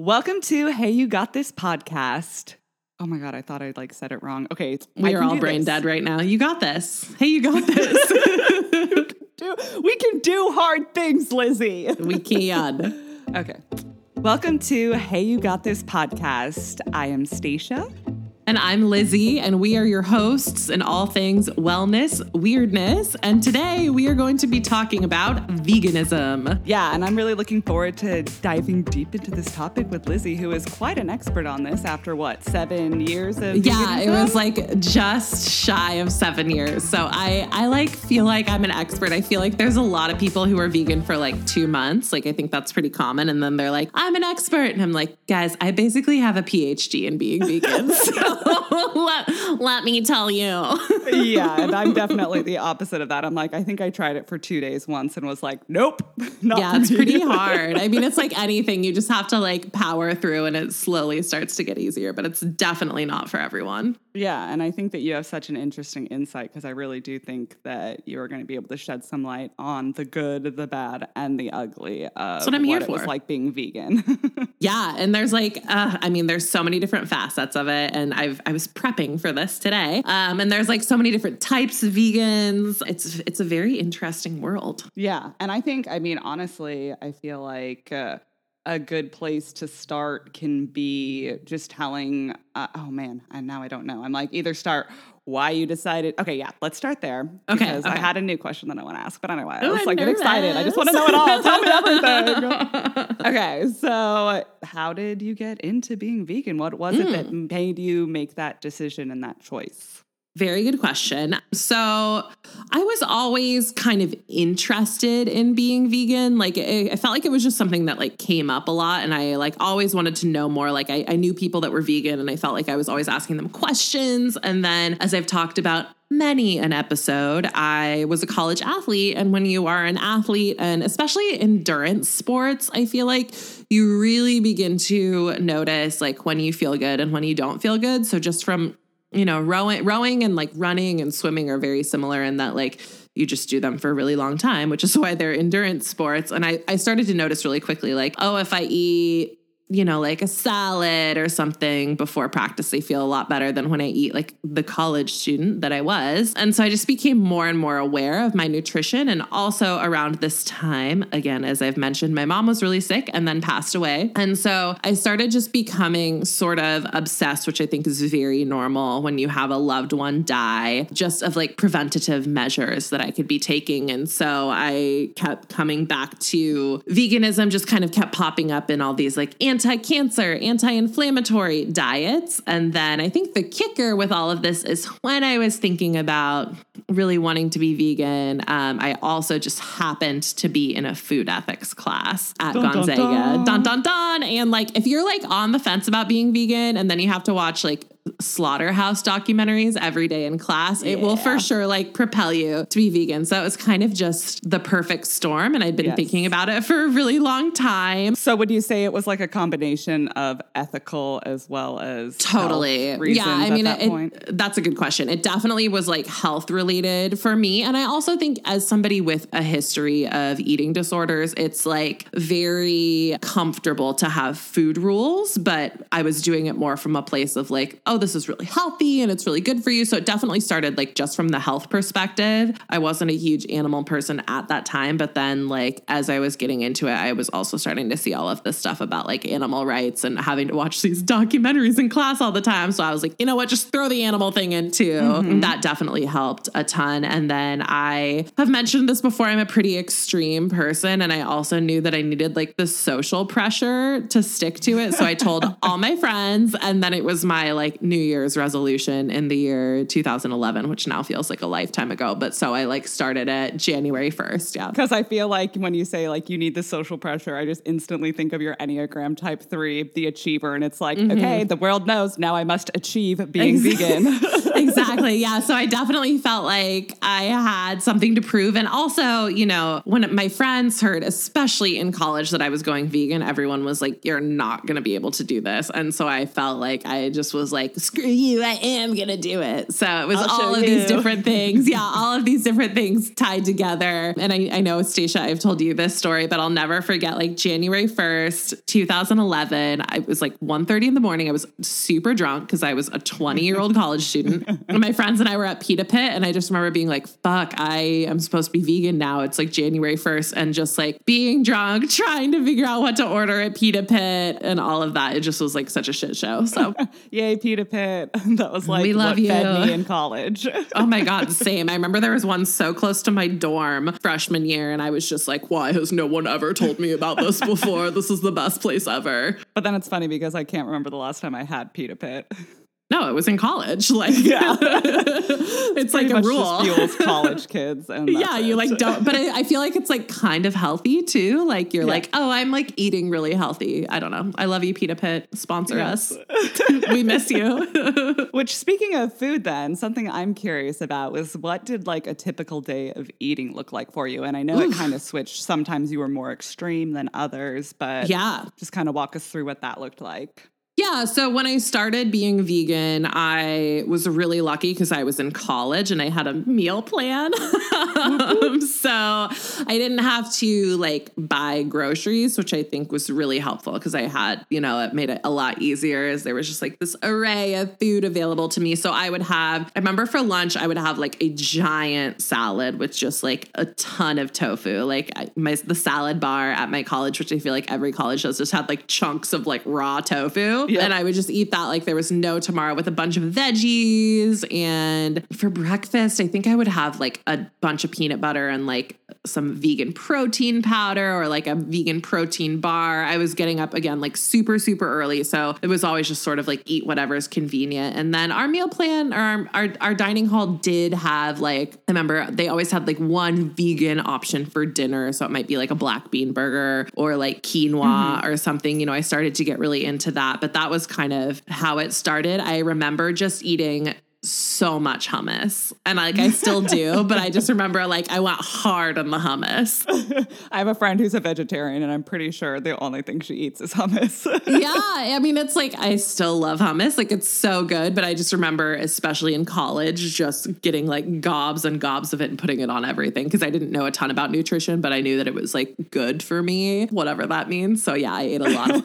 Welcome to Hey You Got This podcast. Oh my God, I thought I'd said it wrong. Okay. We're all brain dead right now. You got this. Hey, you got this. We can do hard things, Lizzie. We can. Okay. Welcome to Hey You Got This podcast. I am Stacia. And I'm Lizzie, and we are your hosts in all things wellness, weirdness, and today we are going to be talking about veganism. Yeah, and I'm really looking forward to diving deep into this topic with Lizzie, who is quite an expert on this after, 7 years of veganism? Yeah, it was just shy of 7 years. So I feel like I'm an expert. I feel like there's a lot of people who are vegan for 2 months. I think that's pretty common. And then they're like, I'm an expert. And I'm like, guys, I basically have a PhD in being vegan. So. Let me tell you. Yeah, and I'm definitely the opposite of that. I'm I think I tried it for 2 days once and was nope. Yeah, it's pretty hard. I mean, it's anything. You just have to power through and it slowly starts to get easier, but it's definitely not for everyone. Yeah, and I think that you have such an interesting insight because I really do think that you're going to be able to shed some light on the good, the bad, and the ugly of that's what I'm here for. It was being vegan. Yeah, and there's there's so many different facets of it, and I was prepping for this today. And there's so many different types of vegans. It's a very interesting world. Yeah. And I think, honestly, I feel a good place to start can be just telling, and now I don't know. I'm either start why you decided. Okay, yeah, let's start there. Okay. Because I had a new question that I want to ask, but anyway, I was nervous. Excited. I just want to know it all. Tell me everything. Okay, so how did you get into being vegan? What was it that made you make that decision and that choice? Very good question. So I was always kind of interested in being vegan. I felt like it was just something that came up a lot. And I always wanted to know more. I knew people that were vegan and I felt I was always asking them questions. And then as I've talked about many an episode, I was a college athlete. And when you are an athlete and especially endurance sports, I feel you really begin to notice when you feel good and when you don't feel good. So just from rowing and running and swimming are very similar in that you just do them for a really long time, which is why they're endurance sports. And I started to notice really quickly, if I eat, a salad or something before practice, I feel a lot better than when I eat the college student that I was. And so I just became more and more aware of my nutrition. And also around this time, again, as I've mentioned, my mom was really sick and then passed away. And so I started just becoming sort of obsessed, which I think is very normal when you have a loved one die, just of preventative measures that I could be taking. And so I kept coming back to veganism, just kind of kept popping up in all these anti-cancer, anti-inflammatory diets. And then I think the kicker with all of this is when I was thinking about really wanting to be vegan, I also just happened to be in a food ethics class at Gonzaga. Dun, dun, dun, dun. And if you're on the fence about being vegan and then you have to watch slaughterhouse documentaries every day in class, it will for sure propel you to be vegan. So it was kind of just the perfect storm. And I'd been thinking about it for a really long time. So would you say it was a combination of ethical as well as totally health reasons at that point? That's a good question. It definitely was health related for me. And I also think as somebody with a history of eating disorders, it's very comfortable to have food rules, but I was doing it more from a place of this is really healthy and it's really good for you. So it definitely started just from the health perspective. I wasn't a huge animal person at that time, but then as I was getting into it, I was also starting to see all of this stuff about animal rights and having to watch these documentaries in class all the time. So I was you know what, just throw the animal thing in too. Mm-hmm. That definitely helped a ton. And then I have mentioned this before, I'm a pretty extreme person. And I also knew that I needed the social pressure to stick to it. So I told all my friends, and then it was my New Year's resolution in the year 2011, which now feels like a lifetime ago. But so I started it January 1st. Yeah. Because I feel when you say you need the social pressure, I just instantly think of your Enneagram type 3, the achiever. And it's mm-hmm. Okay, the world knows now I must achieve being vegan. Exactly. Yeah. So I definitely felt I had something to prove. And also, when my friends heard, especially in college, that I was going vegan, everyone was you're not going to be able to do this. And so I felt I just was screw you, I am going to do it. So it was all of these different things. Yeah, all of these different things tied together. And I know, Stacia, I've told you this story, but I'll never forget, like, January 1st, 2011, I was like 1:30 in the morning. I was super drunk because I was a 20-year-old college student. And my friends and I were at Pita Pit. And I just remember being like, fuck, I am supposed to be vegan now. It's like January 1st. And just like being drunk, trying to figure out what to order at Pita Pit and all of that. It just was like such a shit show. So yay, Pita Pit. That was like what fed me in college. Oh my God, same. I remember there was one so close to my dorm freshman year. And I was just like, why has no one ever told me about this before? This is the best place ever. But then it's funny because I can't remember the last time I had Pita Pit. No, it was in college. Like, yeah, it's like a rule. Just fuels college kids. And yeah, you like don't. But I feel like it's like kind of healthy too. Like you're like, oh, I'm like eating really healthy. I don't know. I love you, Pita Pit. Sponsor us. We miss you. Which, speaking of food, then something I'm curious about was, what did like a typical day of eating look like for you? And I know it kind of switched. Sometimes you were more extreme than others, but yeah, just kind of walk us through what that looked like. Yeah. So when I started being vegan, I was really lucky because I was in college and I had a meal plan. So I didn't have to like buy groceries, which I think was really helpful because I had, you know, it made it a lot easier as there was just like this array of food available to me. So I would have, I remember for lunch, I would have like a giant salad with just like a ton of tofu. Like the salad bar at my college, which I feel like every college does, just had like chunks of like raw tofu. Yep. And I would just eat that like there was no tomorrow, with a bunch of veggies. And for breakfast, I think I would have like a bunch of peanut butter and like some vegan protein powder or like a vegan protein bar. I was getting up again like super, super early. So it was always just sort of like eat whatever is convenient. And then our meal plan or our dining hall did have like, I remember they always had like one vegan option for dinner. So it might be like a black bean burger or like quinoa or something. You know, I started to get really into that. But that was kind of how it started. I remember just eating so much hummus, and like I still do, but I just remember like I went hard on the hummus. I have a friend who's a vegetarian, and I'm pretty sure the only thing she eats is hummus. Yeah, I mean, it's like I still love hummus, like it's so good, but I just remember, especially in college, just getting like gobs and gobs of it and putting it on everything because I didn't know a ton about nutrition, but I knew that it was like good for me, whatever that means. So yeah, I ate a lot of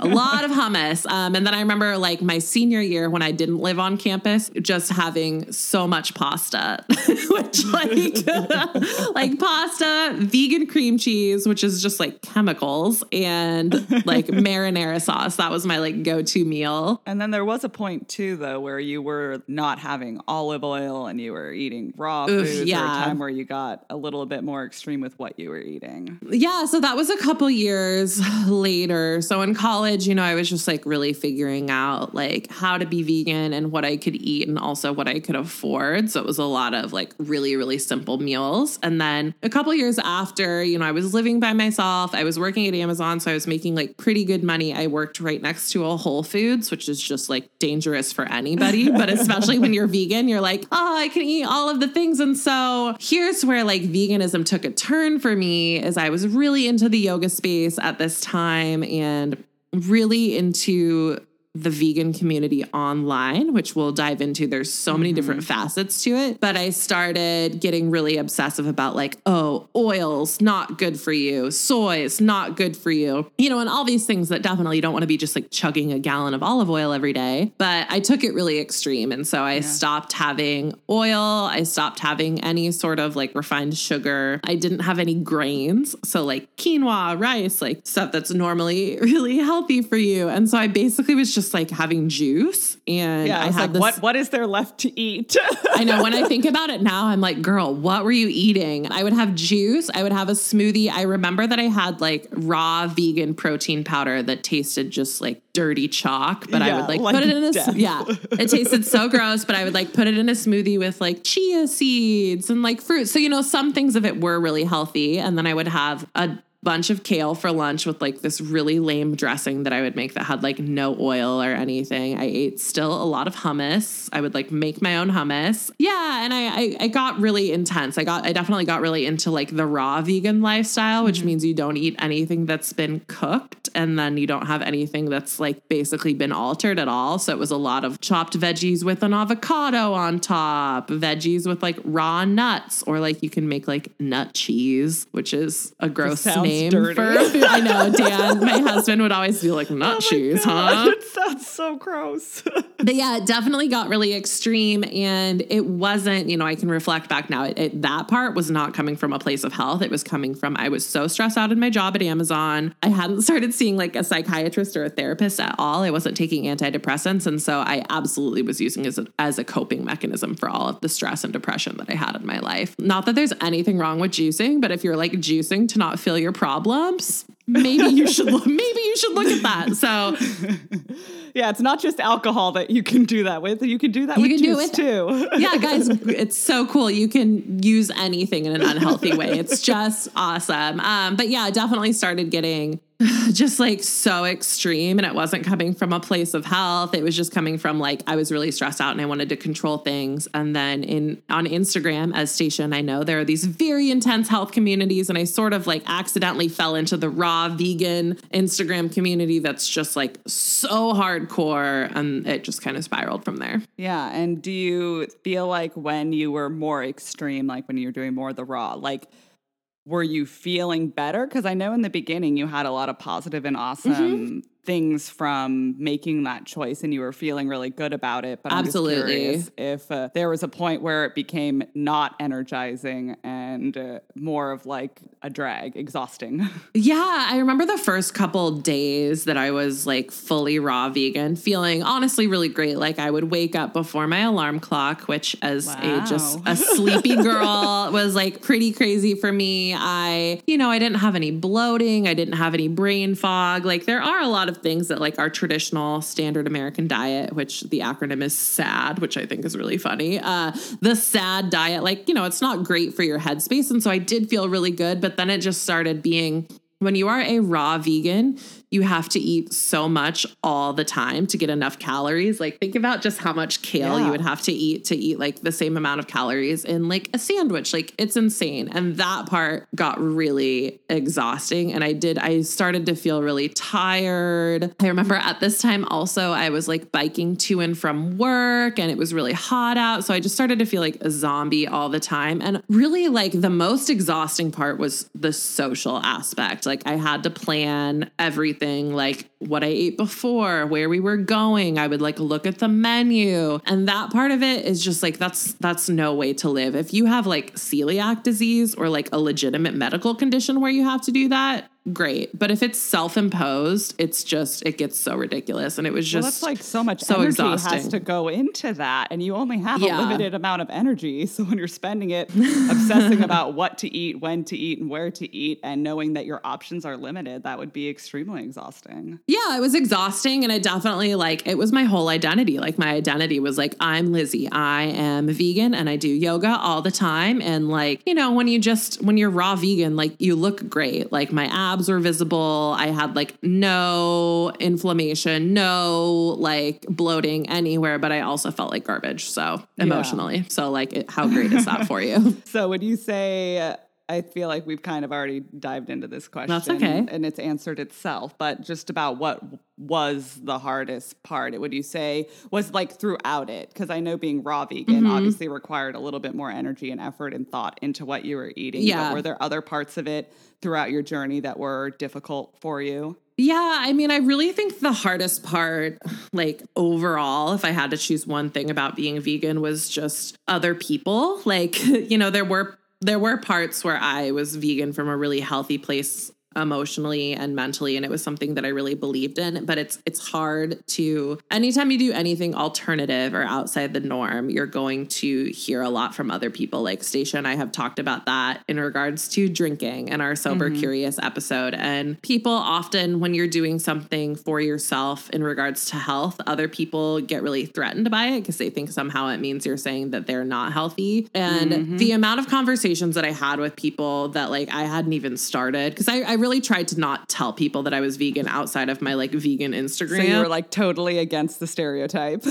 hummus. And then I remember like my senior year when I didn't live on campus, just having so much pasta, which like pasta, vegan cream cheese, which is just like chemicals, and like marinara sauce. That was my like go-to meal. And then there was a point too, though, where you were not having olive oil and you were eating raw food. Yeah. There was a time where you got a little bit more extreme with what you were eating. Yeah. So that was a couple years later. So in college, you know, I was just like really figuring out like how to be vegan and what I could eat and also what I could afford. So it was a lot of like really, really simple meals. And then a couple years after, you know, I was living by myself. I was working at Amazon, so I was making like pretty good money. I worked right next to a Whole Foods, which is just like dangerous for anybody, but especially when you're vegan, you're like, oh, I can eat all of the things. And so here's where like veganism took a turn for me, is I was really into the yoga space at this time and really into the vegan community online, which we'll dive into. There's so many different facets to it. But I started getting really obsessive about like, oh, oil's not good for you. Soy is not good for you. You know, and all these things that definitely you don't want to be just like chugging a gallon of olive oil every day. But I took it really extreme. And so I stopped having oil. I stopped having any sort of like refined sugar. I didn't have any grains. So like quinoa, rice, like stuff that's normally really healthy for you. And so I basically was just like having juice, and I was like, what is there left to eat? I know, when I think about it now, I'm like, girl, what were you eating? I would have juice. I would have a smoothie. I remember that I had like raw vegan protein powder that tasted just like dirty chalk, but I would like put it in a, it tasted so gross, but I would like put it in a smoothie with like chia seeds and like fruit. So, you know, some things of it were really healthy. And then I would have a bunch of kale for lunch with like this really lame dressing that I would make that had like no oil or anything. I ate still a lot of hummus. I would like make my own hummus. Yeah. And I got really intense. I definitely got really into like the raw vegan lifestyle, which means you don't eat anything that's been cooked, and then you don't have anything that's like basically been altered at all. So it was a lot of chopped veggies with an avocado on top, veggies with like raw nuts, or like you can make like nut cheese, which is a gross name dirty. For food. I know, Dan, my husband would always be like, nut cheese, God, huh? It sounds so gross. But yeah, it definitely got really extreme, and it wasn't, you know, I can reflect back now. That part was not coming from a place of health. It was coming from, I was so stressed out in my job at Amazon. I hadn't started seeing like a psychiatrist or a therapist at all. I wasn't taking antidepressants. And so I absolutely was using it as a coping mechanism for all of the stress and depression that I had in my life. Not that there's anything wrong with juicing, but if you're like juicing to not feel your problems, maybe you should look at that. So yeah, it's not just alcohol that you can do that with. You can do that with juice too. Yeah, guys, it's so cool. You can use anything in an unhealthy way. It's just awesome. But yeah, I definitely started getting just like so extreme, and it wasn't coming from a place of health. It was just coming from like, I was really stressed out and I wanted to control things. And then on Instagram, as Stacia and I know, there are these very intense health communities, and I sort of like accidentally fell into the raw vegan Instagram community that's just like so hardcore, and it just kind of spiraled from there. Yeah. And do you feel like when you were more extreme, like when you were doing more of the raw, like, were you feeling better? Because I know in the beginning you had a lot of positive and awesome things from making that choice, and you were feeling really good about it. But absolutely, I'm just curious if there was a point where it became not energizing and more of like a drag, exhausting. Yeah, I remember the first couple days that I was like fully raw vegan, feeling honestly really great. Like I would wake up before my alarm clock, which as a sleepy girl was like pretty crazy for me. I didn't have any bloating. I didn't have any brain fog. Like there are a lot of things that like our traditional standard American diet, which the acronym is SAD, which I think is really funny. The SAD diet, like, you know, it's not great for your headspace. And so I did feel really good, but then it just started being, when you are a raw vegan, you have to eat so much all the time to get enough calories. Like think about just how much kale you would have to eat like the same amount of calories in like a sandwich. Like it's insane. And that part got really exhausting. And I started to feel really tired. I remember at this time also, I was like biking to and from work, and it was really hot out. So I just started to feel like a zombie all the time. And really like the most exhausting part was the social aspect. Like I had to plan everything. Like what I ate before, where we were going. I would like look at the menu. And that part of it is just like, that's no way to live. If you have like celiac disease or like a legitimate medical condition where you have to do that, great. But if it's self-imposed, it's just, it gets so ridiculous. And it was just that's like so much so energy exhausting. Has to go into that. And you only have a limited amount of energy. So when you're spending it obsessing about what to eat, when to eat, and where to eat, and knowing that your options are limited, that would be extremely exhausting. Yeah, it was exhausting. And I definitely like, it was my whole identity. Like my identity was like, I'm Lizzie, I am vegan, and I do yoga all the time. And like, you know, when you're raw vegan, like you look great. Like my abs were visible. I had like no inflammation, no like bloating anywhere, but I also felt like garbage. So emotionally. Yeah. So like how great is that for you? So would you say, I feel like we've kind of already dived into this question. That's okay. And it's answered itself, but just about what was the hardest part, would you say, was like throughout it? Because I know being raw vegan obviously required a little bit more energy and effort and thought into what you were eating. Yeah. But were there other parts of it throughout your journey that were difficult for you? Yeah, I mean, I really think the hardest part, like overall, if I had to choose one thing about being vegan, was just other people. Like, you know, there were parts where I was vegan from a really healthy place emotionally and mentally, and it was something that I really believed in. But it's hard to, anytime you do anything alternative or outside the norm, you're going to hear a lot from other people. Like Stacia and I have talked about that in regards to drinking in our Sober Curious episode. And people often, when you're doing something for yourself in regards to health, other people get really threatened by it because they think somehow it means you're saying that they're not healthy. And the amount of conversations that I had with people that like I hadn't even started, because I really tried to not tell people that I was vegan outside of my, like, vegan Instagram. So you were, like, totally against the stereotype.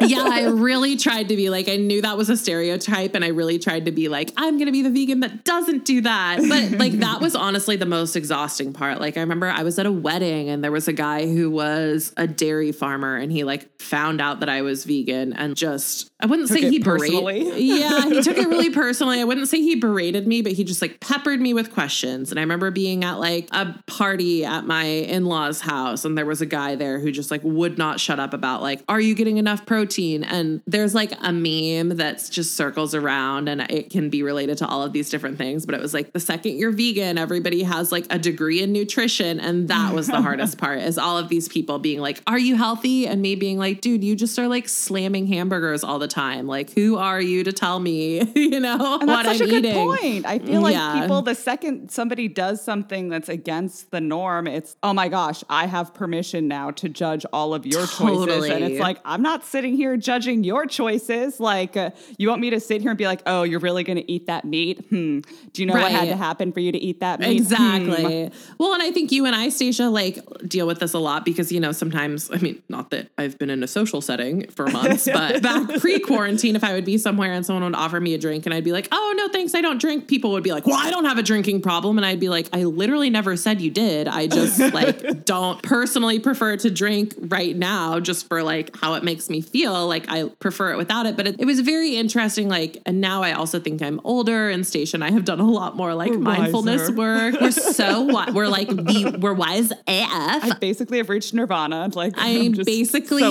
Yeah, I really tried to be, like, I knew that was a stereotype, and I really tried to be, like, I'm going to be the vegan that doesn't do that. But, like, that was honestly the most exhausting part. Like, I remember I was at a wedding, and there was a guy who was a dairy farmer, and he, like, found out that I was vegan and just, I wouldn't say he berated. Yeah, he took it really personally. I wouldn't say he berated me, but he just, like, peppered me with questions. And I remember being at, like, a party at my in-laws' house, and there was a guy there who just, like, would not shut up about, like, are you getting enough protein? And there's like a meme that's just circles around, and it can be related to all of these different things. But it was like, the second you're vegan, everybody has like a degree in nutrition. And that was the hardest part, is all of these people being like, are you healthy? And me being like, dude, you just are like slamming hamburgers all the time. Like, who are you to tell me, you know, and that's what I'm eating? That's such a good point. I feel like people, the second somebody does something that's against the norm, it's, oh my gosh, I have permission now to judge all of your choices. And it's like, I'm not sitting here judging your choices. Like, you want me to sit here and be like, oh, you're really going to eat that meat? Do you know what had to happen for you to eat that meat? Exactly. Well, and I think you and I, Stacia, like, deal with this a lot because, you know, sometimes, I mean, not that I've been in a social setting for months, but back pre-quarantine, if I would be somewhere and someone would offer me a drink and I'd be like, oh, no, thanks, I don't drink. People would be like, well, I don't have a drinking problem. And I'd be like, I literally never said you did. I just like don't personally prefer to drink right now just for like how it makes me feel. Like, I prefer it without it. But it was very interesting. Like, and now I also think I'm older, and Stacia and I have done a lot more like mindfulness work. We're so we're wise AF. I basically have reached nirvana. Like, I basically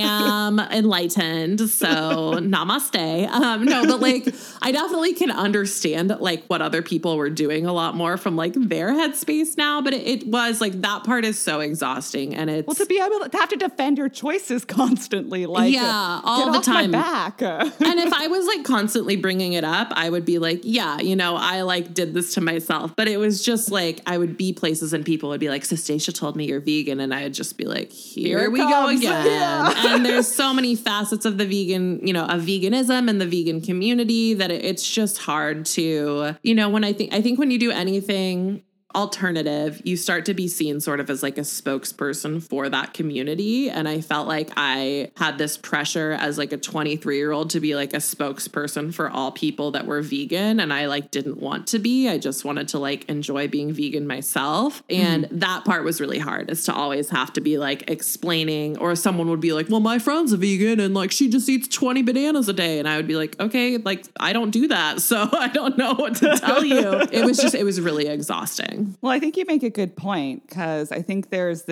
am enlightened. So namaste. No, but like, I definitely can understand like what other people were doing a lot more from like their headspace now. But it was like, that part is so exhausting, and it's, well, to be able to have to defend your choices constantly. Like, yeah, all the time. And if I was like constantly bringing it up, I would be like, yeah, you know, I like did this to myself. But it was just like, I would be places and people would be like, so Stacia told me you're vegan. And I would just be like, here we comes. Go again. Yeah. And there's so many facets of the vegan, you know, of veganism and the vegan community that it's just hard to, you know, when I think when you do anything alternative, you start to be seen sort of as like a spokesperson for that community. And I felt like I had this pressure as like a 23-year-old to be like a spokesperson for all people that were vegan. And I like didn't want to be. I just wanted to like enjoy being vegan myself. And that part was really hard, is to always have to be like explaining, or someone would be like, well, my friend's a vegan and like she just eats 20 bananas a day. And I would be like, okay, like I don't do that. So I don't know what to tell you. It was really exhausting. Well, I think you make a good point, because I think it's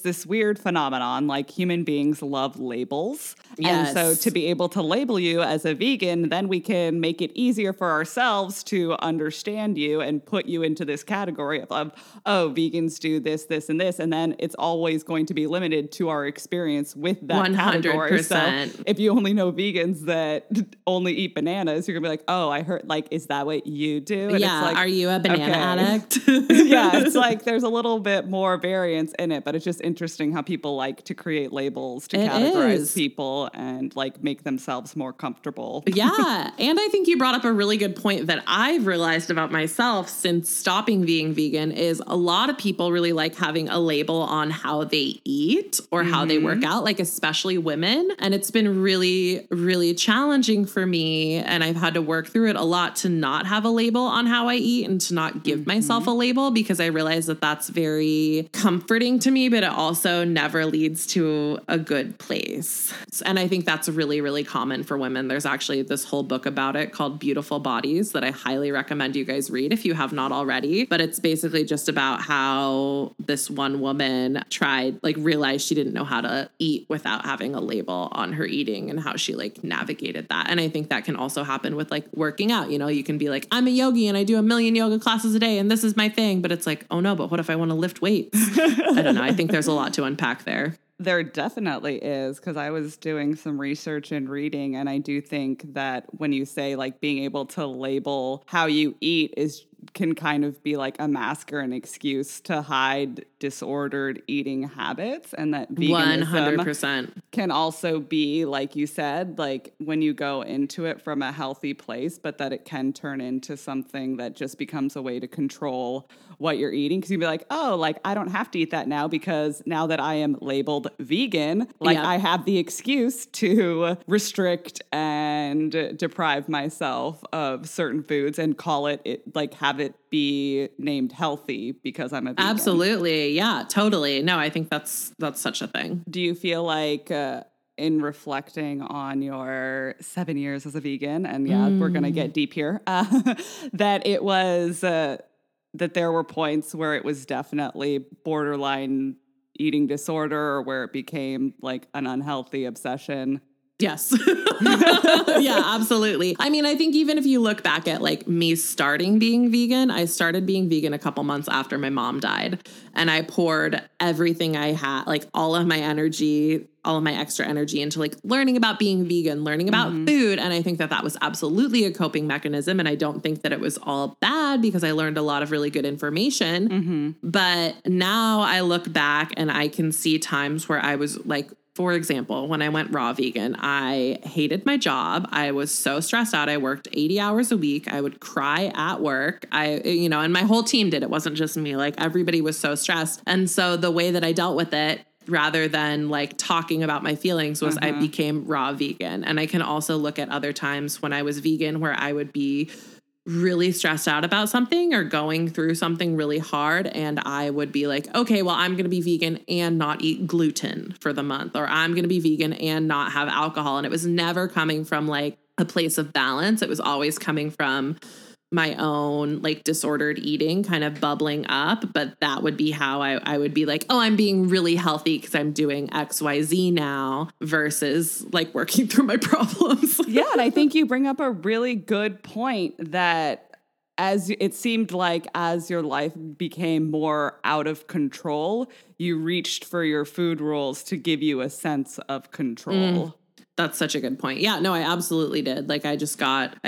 this weird phenomenon, like human beings love labels. Yes. And so to be able to label you as a vegan, then we can make it easier for ourselves to understand you and put you into this category of, oh, vegans do this, this, and this. And then it's always going to be limited to our experience with that 100%. Category. So if you only know vegans that only eat bananas, you're going to be like, oh, I heard, like, is that what you do? And yeah, it's like, are you a banana addict? Yeah, it's like there's a little bit more variance in it, but it's just interesting how people like to create labels to categorize people and like make themselves more comfortable. Yeah, and I think you brought up a really good point that I've realized about myself since stopping being vegan, is a lot of people really like having a label on how they eat or how they work out, like especially women. And it's been really, really challenging for me, and I've had to work through it a lot to not have a label on how I eat and to not give myself a label, because I realize that that's very comforting to me, but it also never leads to a good place. And I think that's really, really common for women. There's actually this whole book about it called Beautiful Bodies that I highly recommend you guys read if you have not already. But it's basically just about how this one woman tried, like, realized she didn't know how to eat without having a label on her eating, and how she like navigated that. And I think that can also happen with like working out. You know, you can be like, I'm a yogi and I do a million yoga classes a day and this is my thing. But it's like, oh no, but what if I want to lift weights? I don't know. I think there's a lot to unpack there. There definitely is, because I was doing some research and reading, and I do think that when you say like being able to label how you eat is can kind of be like a mask or an excuse to hide disordered eating habits, and that veganism 100% can also be, like you said, like when you go into it from a healthy place, but that it can turn into something that just becomes a way to control what you're eating. Cause you'd be like, oh, like I don't have to eat that now because now that I am labeled vegan, like I have the excuse to restrict and deprive myself of certain foods and call it like have it be named healthy because I'm a vegan. Absolutely. Yeah, totally. No, I think that's such a thing. Do you feel like in reflecting on your 7 years as a vegan, and we're going to get deep here, that it was that there were points where it was definitely borderline eating disorder or where it became like an unhealthy obsession? Yes. Yeah, absolutely. I mean, I think even if you look back at like me starting being vegan, I started being vegan a couple months after my mom died, and I poured everything I had, like all of my energy, all of my extra energy into like learning about being vegan, learning about food. And I think that was absolutely a coping mechanism. And I don't think that it was all bad because I learned a lot of really good information. But now I look back and I can see times where I was like, for example, when I went raw vegan, I hated my job. I was so stressed out. I worked 80 hours a week. I would cry at work. And my whole team did. It wasn't just me. Like everybody was so stressed. And so the way that I dealt with it, rather than like talking about my feelings, was I became raw vegan. And I can also look at other times when I was vegan where I would be really stressed out about something or going through something really hard, and I would be like, okay, well, I'm going to be vegan and not eat gluten for the month, or I'm going to be vegan and not have alcohol. And it was never coming from like a place of balance. It was always coming from my own like disordered eating kind of bubbling up. But that would be how I would be like, oh, I'm being really healthy because I'm doing XYZ now, versus like working through my problems. Yeah. And I think you bring up a really good point that as it seemed like as your life became more out of control, you reached for your food rules to give you a sense of control. That's such a good point. Yeah, no, I absolutely did. Like I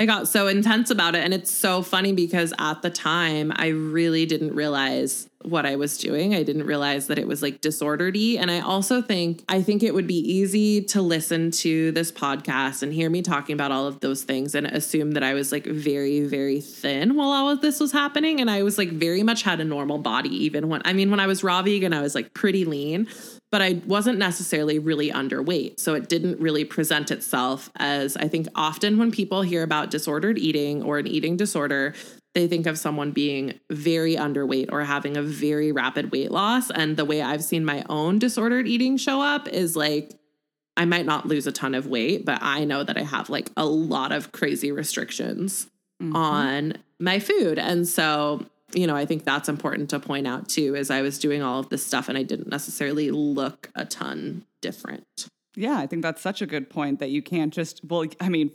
got so intense about it. And it's so funny because at the time I really didn't realize what I was doing. I didn't realize that it was like disordered-y. And I also think, it would be easy to listen to this podcast and hear me talking about all of those things and assume that I was like very, very thin while all of this was happening. And I was like very much had a normal body. Even when I was raw vegan, I was like pretty lean, but I wasn't necessarily really underweight. So it didn't really present itself as, I think often when people hear about disordered eating or an eating disorder, they think of someone being very underweight or having a very rapid weight loss. And the way I've seen my own disordered eating show up is like, I might not lose a ton of weight, but I know that I have like a lot of crazy restrictions on my food. And so, I think that's important to point out too, is I was doing all of this stuff and I didn't necessarily look a ton different. Yeah, I think that's such a good point that you can't just,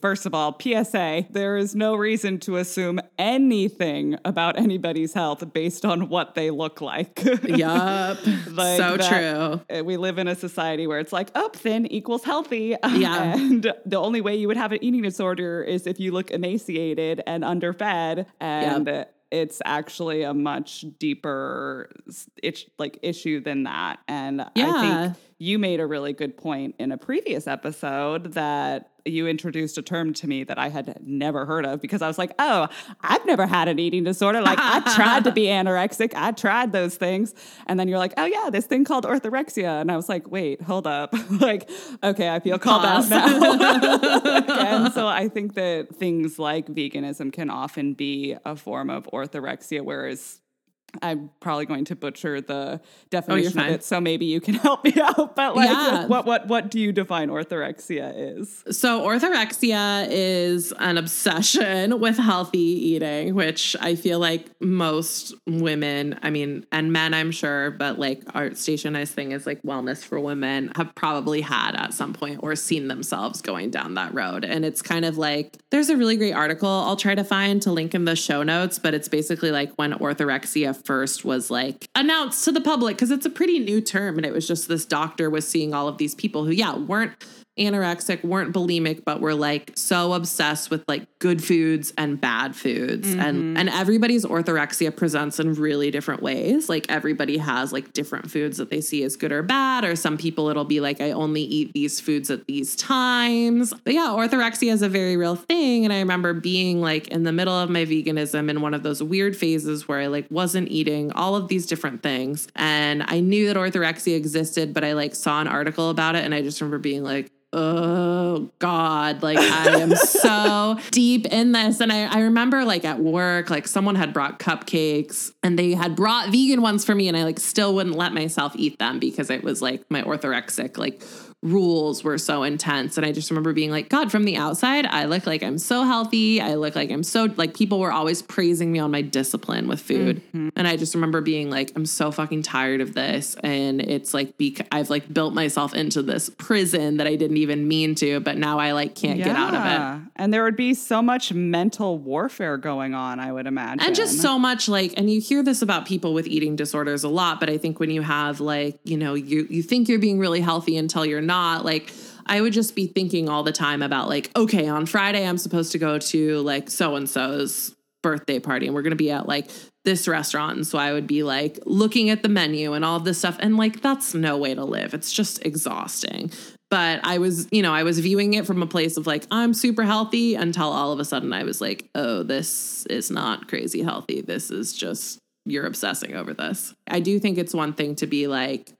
first of all, PSA, there is no reason to assume anything about anybody's health based on what they look like. Yup. True. We live in a society where it's like, thin equals healthy. Yeah. And the only way you would have an eating disorder is if you look emaciated and underfed, and it's actually a much deeper issue than that. And I think you made a really good point in a previous episode that you introduced a term to me that I had never heard of, because I was like, oh, I've never had an eating disorder. Like I tried to be anorexic. I tried those things. And then you're like, oh yeah, this thing called orthorexia. And I was like, wait, hold up. Like, okay, I feel called out now. And so I think that things like veganism can often be a form of orthorexia, whereas I'm probably going to butcher the definition of it, so maybe you can help me out. But like, what do you define orthorexia is? So orthorexia is an obsession with healthy eating, which I feel like most women, and men, I'm sure, but like our stationized thing is like wellness for women, have probably had at some point or seen themselves going down that road. And it's kind of like, there's a really great article I'll try to find to link in the show notes, but it's basically like when orthorexia first was like announced to the public, because it's a pretty new term, and it was just this doctor was seeing all of these people who weren't anorexic, weren't bulimic, but were like so obsessed with like good foods and bad foods. Mm-hmm. And everybody's orthorexia presents in really different ways. Like everybody has like different foods that they see as good or bad. Or some people it'll be like, I only eat these foods at these times. But yeah, orthorexia is a very real thing. And I remember being like in the middle of my veganism in one of those weird phases where I like wasn't eating all of these different things. And I knew that orthorexia existed, but I like saw an article about it. And I just remember being like, oh God, like I am so deep in this. And I remember like at work, like someone had brought cupcakes and they had brought vegan ones for me. And I like still wouldn't let myself eat them because it was like my orthorexic, like rules were so intense. And I just remember being like, God, from the outside, I look like I'm so healthy. I look like I'm so like people were always praising me on my discipline with food. Mm-hmm. And I just remember being like, I'm so fucking tired of this. And it's like, I've like built myself into this prison that I didn't even mean to, but now I like can't get out of it. And there would be so much mental warfare going on, I would imagine. And just so much like, and you hear this about people with eating disorders a lot, but I think when you have like, you know, you think you're being really healthy until you're not, like I would just be thinking all the time about like, okay, on Friday I'm supposed to go to like so-and-so's birthday party and we're going to be at like this restaurant. And so I would be like looking at the menu and all this stuff. And like, that's no way to live. It's just exhausting. But I was viewing it from a place of like, I'm super healthy until all of a sudden I was like, oh, this is not crazy healthy. This is just, you're obsessing over this. I do think it's one thing to be like,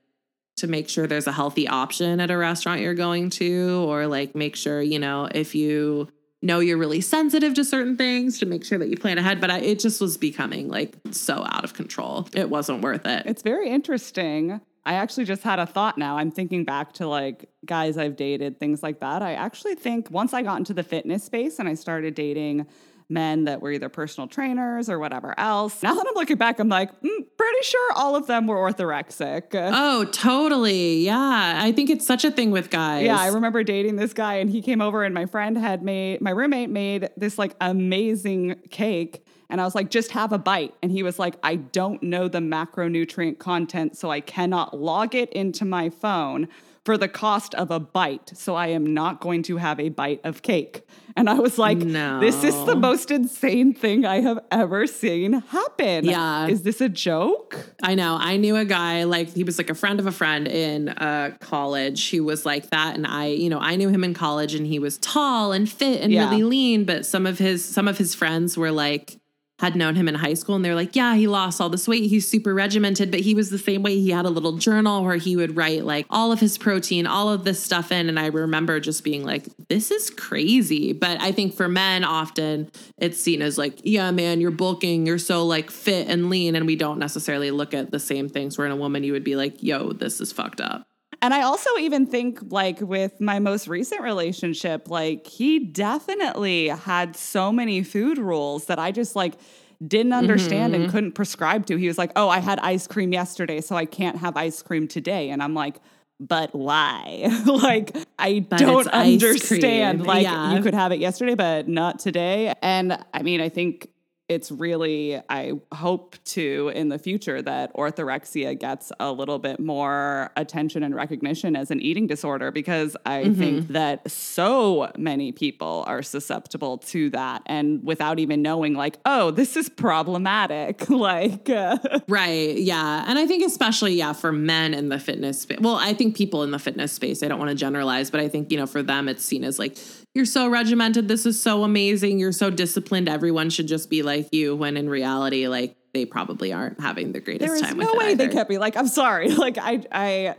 to make sure there's a healthy option at a restaurant you're going to, or like make sure, you know, if you know you're really sensitive to certain things, to make sure that you plan ahead. But it just was becoming like so out of control. It wasn't worth it. It's very interesting. I actually just had a thought now. I'm thinking back to like guys I've dated, things like that. I actually think once I got into the fitness space and I started dating men that were either personal trainers or whatever else. Now that I'm looking back, I'm like, pretty sure all of them were orthorexic. Oh, totally. Yeah. I think it's such a thing with guys. Yeah. I remember dating this guy and he came over and my roommate made this like amazing cake. And I was like, just have a bite. And he was like, I don't know the macronutrient content, so I cannot log it into my phone for the cost of a bite. So I am not going to have a bite of cake. And I was like, no. This is the most insane thing I have ever seen happen. Yeah. Is this a joke? I know. I knew a guy, like he was like a friend of a friend in college who was like that. And I knew him in college and he was tall and fit and really lean. But some of his friends were like, had known him in high school and they're like, yeah, he lost all this weight. He's super regimented, but he was the same way. He had a little journal where he would write like all of his protein, all of this stuff in. And I remember just being like, this is crazy. But I think for men often it's seen as like, yeah, man, you're bulking. You're so like fit and lean. And we don't necessarily look at the same things where in a woman, you would be like, yo, this is fucked up. And I also even think like with my most recent relationship, like he definitely had so many food rules that I just like didn't understand and couldn't prescribe to. He was like, oh, I had ice cream yesterday, so I can't have ice cream today. And I'm like, but why? Like, I don't understand. Like you could have it yesterday, but not today. And I mean, I think it's really, I hope to in the future that orthorexia gets a little bit more attention and recognition as an eating disorder, because I think that so many people are susceptible to that. And without even knowing like, oh, this is problematic. Like, right. Yeah. And I think especially, for men in the fitness space. Well, I think people in the fitness space, I don't want to generalize, but I think, you know, for them, it's seen as like, you're so regimented. This is so amazing. You're so disciplined. Everyone should just be like you, when in reality, like they probably aren't having the greatest time with it. There is no way they kept me. Like, I'm sorry. Like I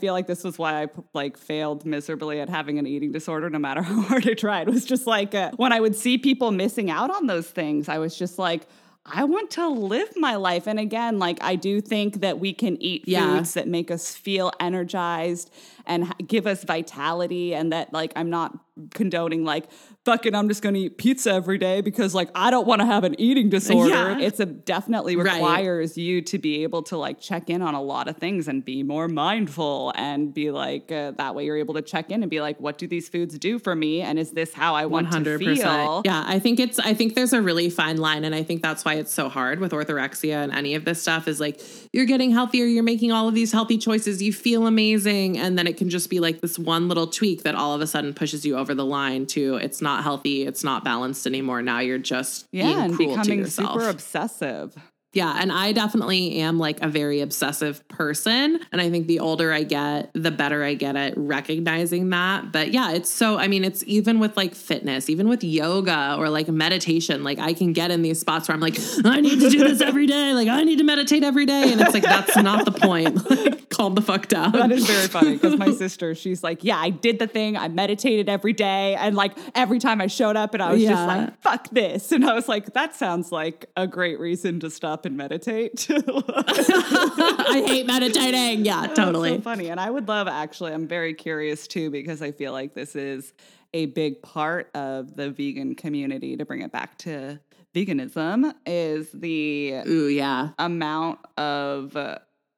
feel like this was why I like failed miserably at having an eating disorder, no matter how hard I tried. It was just like when I would see people missing out on those things, I was just like, I want to live my life. And again, like I do think that we can eat foods that make us feel energized and give us vitality, and that like I'm not condoning like fuck it, I'm just going to eat pizza every day because, like, I don't want to have an eating disorder. Yeah. It's definitely requires you to be able to, like, check in on a lot of things and be more mindful and be like, that way you're able to check in and be like, what do these foods do for me? And is this how I want 100%. To feel? Yeah, I think there's a really fine line. And I think that's why it's so hard with orthorexia and any of this stuff is like, you're getting healthier, you're making all of these healthy choices, you feel amazing. And then it can just be like this one little tweak that all of a sudden pushes you over the line to it's not healthy, it's not balanced anymore. Now you're just being cruel to yourself. Super obsessive. Yeah, and I definitely am like a very obsessive person. And I think the older I get, the better I get at recognizing that. But yeah, it's so, I mean, it's even with like fitness, even with yoga or like meditation, like I can get in these spots where I'm like, I need to do this every day. Like I need to meditate every day. And it's like, that's not the point. Like, calm the fuck down. That is very funny because my sister, she's like, yeah, I did the thing. I meditated every day. And like every time I showed up and I was just like, fuck this. And I was like, that sounds like a great reason to stop and meditate. I hate meditating. Yeah, totally. That's so funny. And I would love, actually, I'm very curious too, because I feel like this is a big part of the vegan community, to bring it back to veganism, is the amount of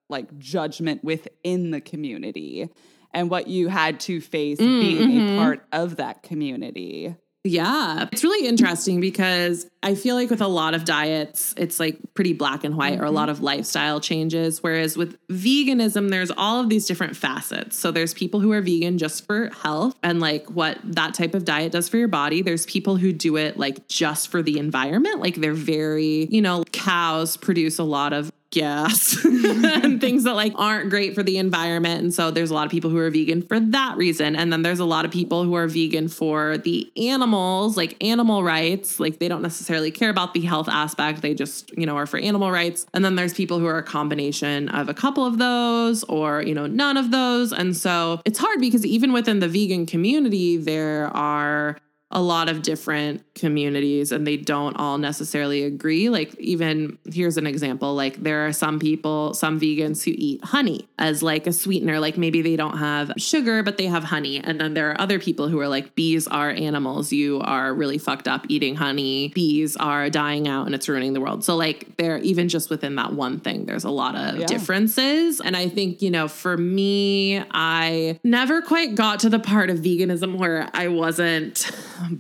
like judgment within the community and what you had to face being a part of that community. Yeah. It's really interesting because I feel like with a lot of diets, it's like pretty black and white, or a lot of lifestyle changes. Whereas with veganism, there's all of these different facets. So there's people who are vegan just for health and like what that type of diet does for your body. There's people who do it like just for the environment. Like they're very, you know, cows produce a lot of gas and things that like aren't great for the environment. And so there's a lot of people who are vegan for that reason. And then there's a lot of people who are vegan for the animals, like animal rights. Like they don't necessarily care about the health aspect. They just, you know, are for animal rights. And then there's people who are a combination of a couple of those or, you know, none of those. And so it's hard because even within the vegan community, there are a lot of different communities and they don't all necessarily agree. Like even here's an example, like there are some people, some vegans who eat honey as like a sweetener, like maybe they don't have sugar, but they have honey. And then there are other people who are like, bees are animals. You are really fucked up eating honey. Bees are dying out and it's ruining the world. So like they're even just within that one thing, there's a lot of differences. And I think, you know, for me, I never quite got to the part of veganism where I wasn't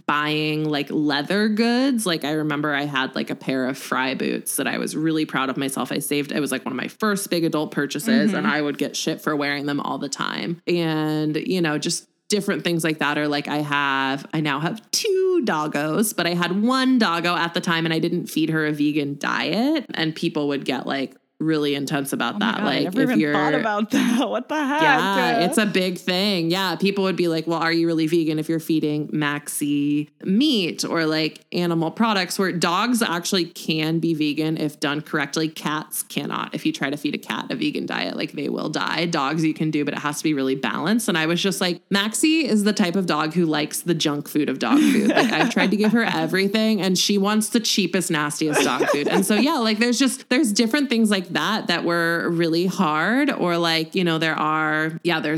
buying like leather goods. Like I remember I had like a pair of Fry boots that I was really proud of myself. I saved, it was like one of my first big adult purchases and I would get shit for wearing them all the time. And, you know, just different things like that. Or like I now have two doggos, but I had one doggo at the time and I didn't feed her a vegan diet. And people would get like really intense about that. God, like I never if even you're thought about that. What the heck? Yeah, it's a big thing. Yeah. People would be like, well, are you really vegan if you're feeding Maxi meat or like animal products, where dogs actually can be vegan if done correctly. Cats cannot. If you try to feed a cat a vegan diet, like they will die. Dogs you can do, but it has to be really balanced. And I was just like, Maxi is the type of dog who likes the junk food of dog food. Like I've tried to give her everything and she wants the cheapest, nastiest dog food. And so yeah, like there's different things like that were really hard. Or like, you know, there's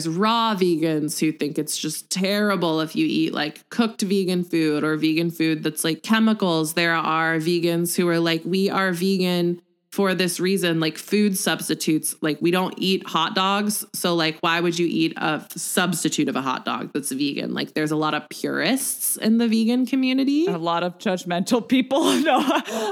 raw vegans who think it's just terrible if you eat like cooked vegan food or vegan food that's like chemicals. There are vegans who are like, we are vegan for this reason, like food substitutes, like we don't eat hot dogs. So like, why would you eat a substitute of a hot dog that's vegan? Like there's a lot of purists in the vegan community. A lot of judgmental people. No,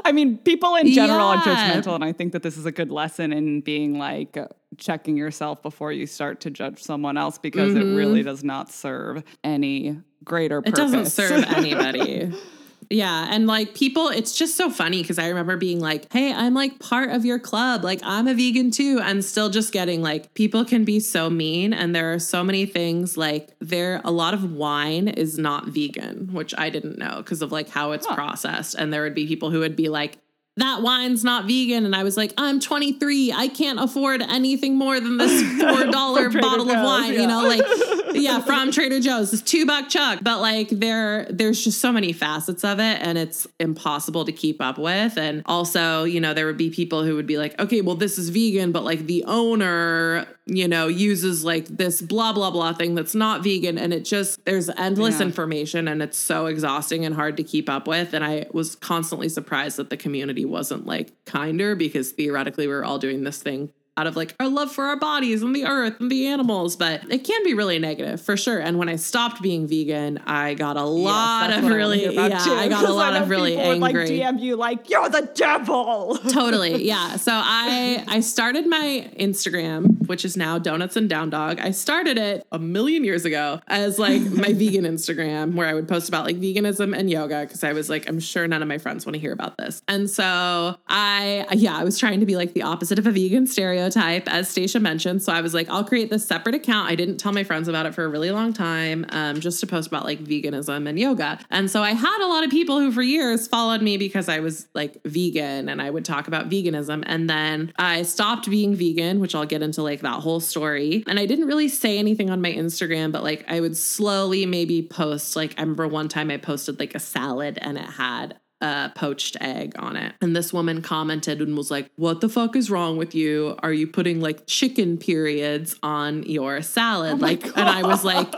I mean, people in general are judgmental. And I think that this is a good lesson in being like checking yourself before you start to judge someone else, because it really does not serve any greater purpose. It doesn't serve anybody. Yeah. And like people, it's just so funny because I remember being like, hey, I'm like part of your club. Like I'm a vegan too. And still just getting like, people can be so mean. And there are so many things like a lot of wine is not vegan, which I didn't know because of like how it's processed. And there would be people who would be like, that wine's not vegan. And I was like, I'm 23. I can't afford anything more than this $4 bottle of wine, yeah. You know, like, yeah, from Trader Joe's. It's $2 chuck. But like there's just so many facets of it and it's impossible to keep up with. And also, you know, there would be people who would be like, okay, well, this is vegan, but like the owner, you know, uses like this blah, blah, blah thing that's not vegan. And it just, there's endless information and it's so exhausting and hard to keep up with. And I was constantly surprised that the community wasn't like kinder, because theoretically we were all doing this thing out of like our love for our bodies and the earth and the animals, but it can be really negative for sure. And when I stopped being vegan, I got a lot of really, I got a lot of really angry. Would, like DM you like, you're the devil. Totally. Yeah. So I started my Instagram, which is now Donuts and Down Dog. I started it a million years ago as like my vegan Instagram, where I would post about like veganism and yoga. Cause I was like, I'm sure none of my friends want to hear about this. And so I was trying to be like the opposite of a vegan stereotype, as Stacia mentioned. So I was like, I'll create this separate account. I didn't tell my friends about it for a really long time, just to post about like veganism and yoga. And so I had a lot of people who for years followed me because I was like vegan and I would talk about veganism. And then I stopped being vegan, which I'll get into like that whole story. And I didn't really say anything on my Instagram, but like I would slowly maybe post, like I remember one time I posted like a salad and it had a poached egg on it. And this woman commented and was like, what the fuck is wrong with you? Are you putting like chicken periods on your salad? Oh like, God. And I was like,